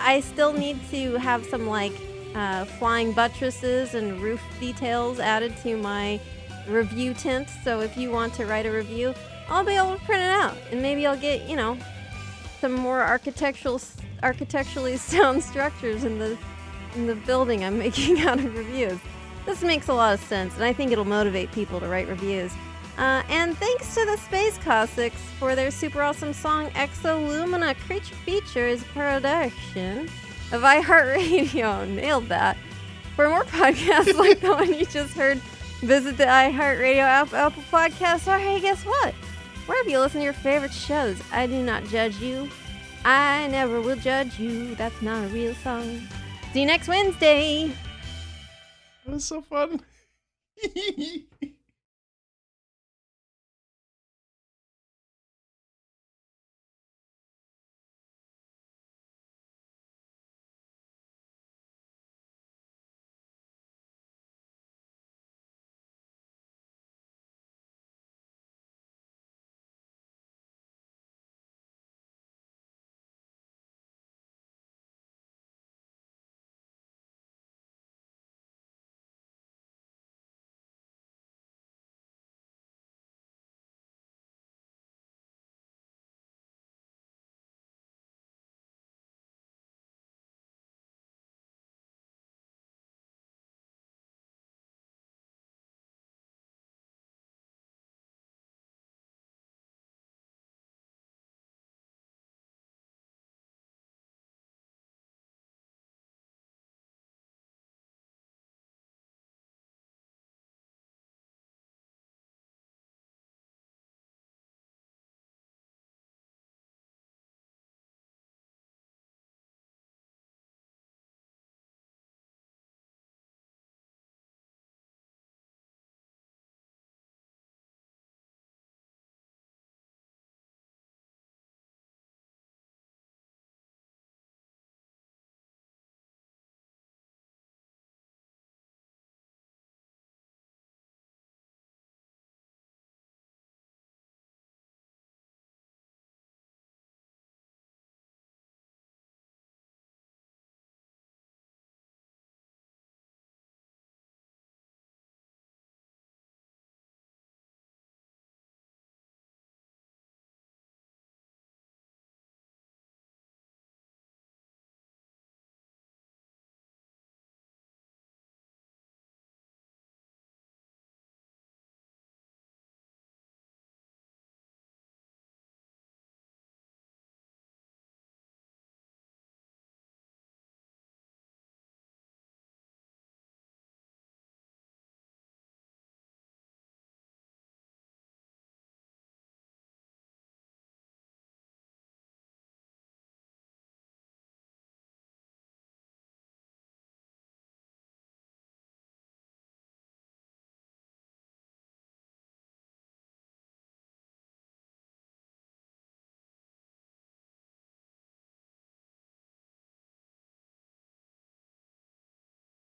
I still need to have some like Uh, flying buttresses and roof details added to my review tent. So if you want to write a review, I'll be able to print it out, and maybe I'll get, you know, some more architectural, architecturally sound structures in the in the building I'm making out of reviews. This makes a lot of sense, and I think it'll motivate people to write reviews. Uh, and thanks to the Space Cossacks for their super awesome song "Exolumina." Creature Feature is production of iHeartRadio. Nailed that. For more podcasts like the one you just heard, visit the iHeartRadio app, Apple Podcasts, or hey, guess what? Wherever you listen to your favorite shows, I do not judge you. I never will judge you. That's not a real song. See you next Wednesday. That was so fun.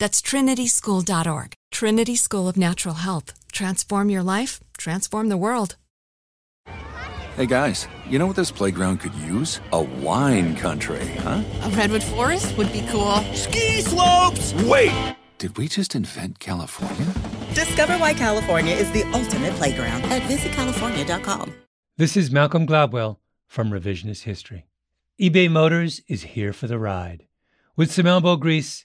That's trinity school dot org. Trinity School of Natural Health. Transform your life, transform the world. Hey guys, you know what this playground could use? A wine country, huh? A redwood forest would be cool. Ski slopes! Wait! Did we just invent California? Discover why California is the ultimate playground at visit california dot com. This is Malcolm Gladwell from Revisionist History. eBay Motors is here for the ride. With some elbow grease,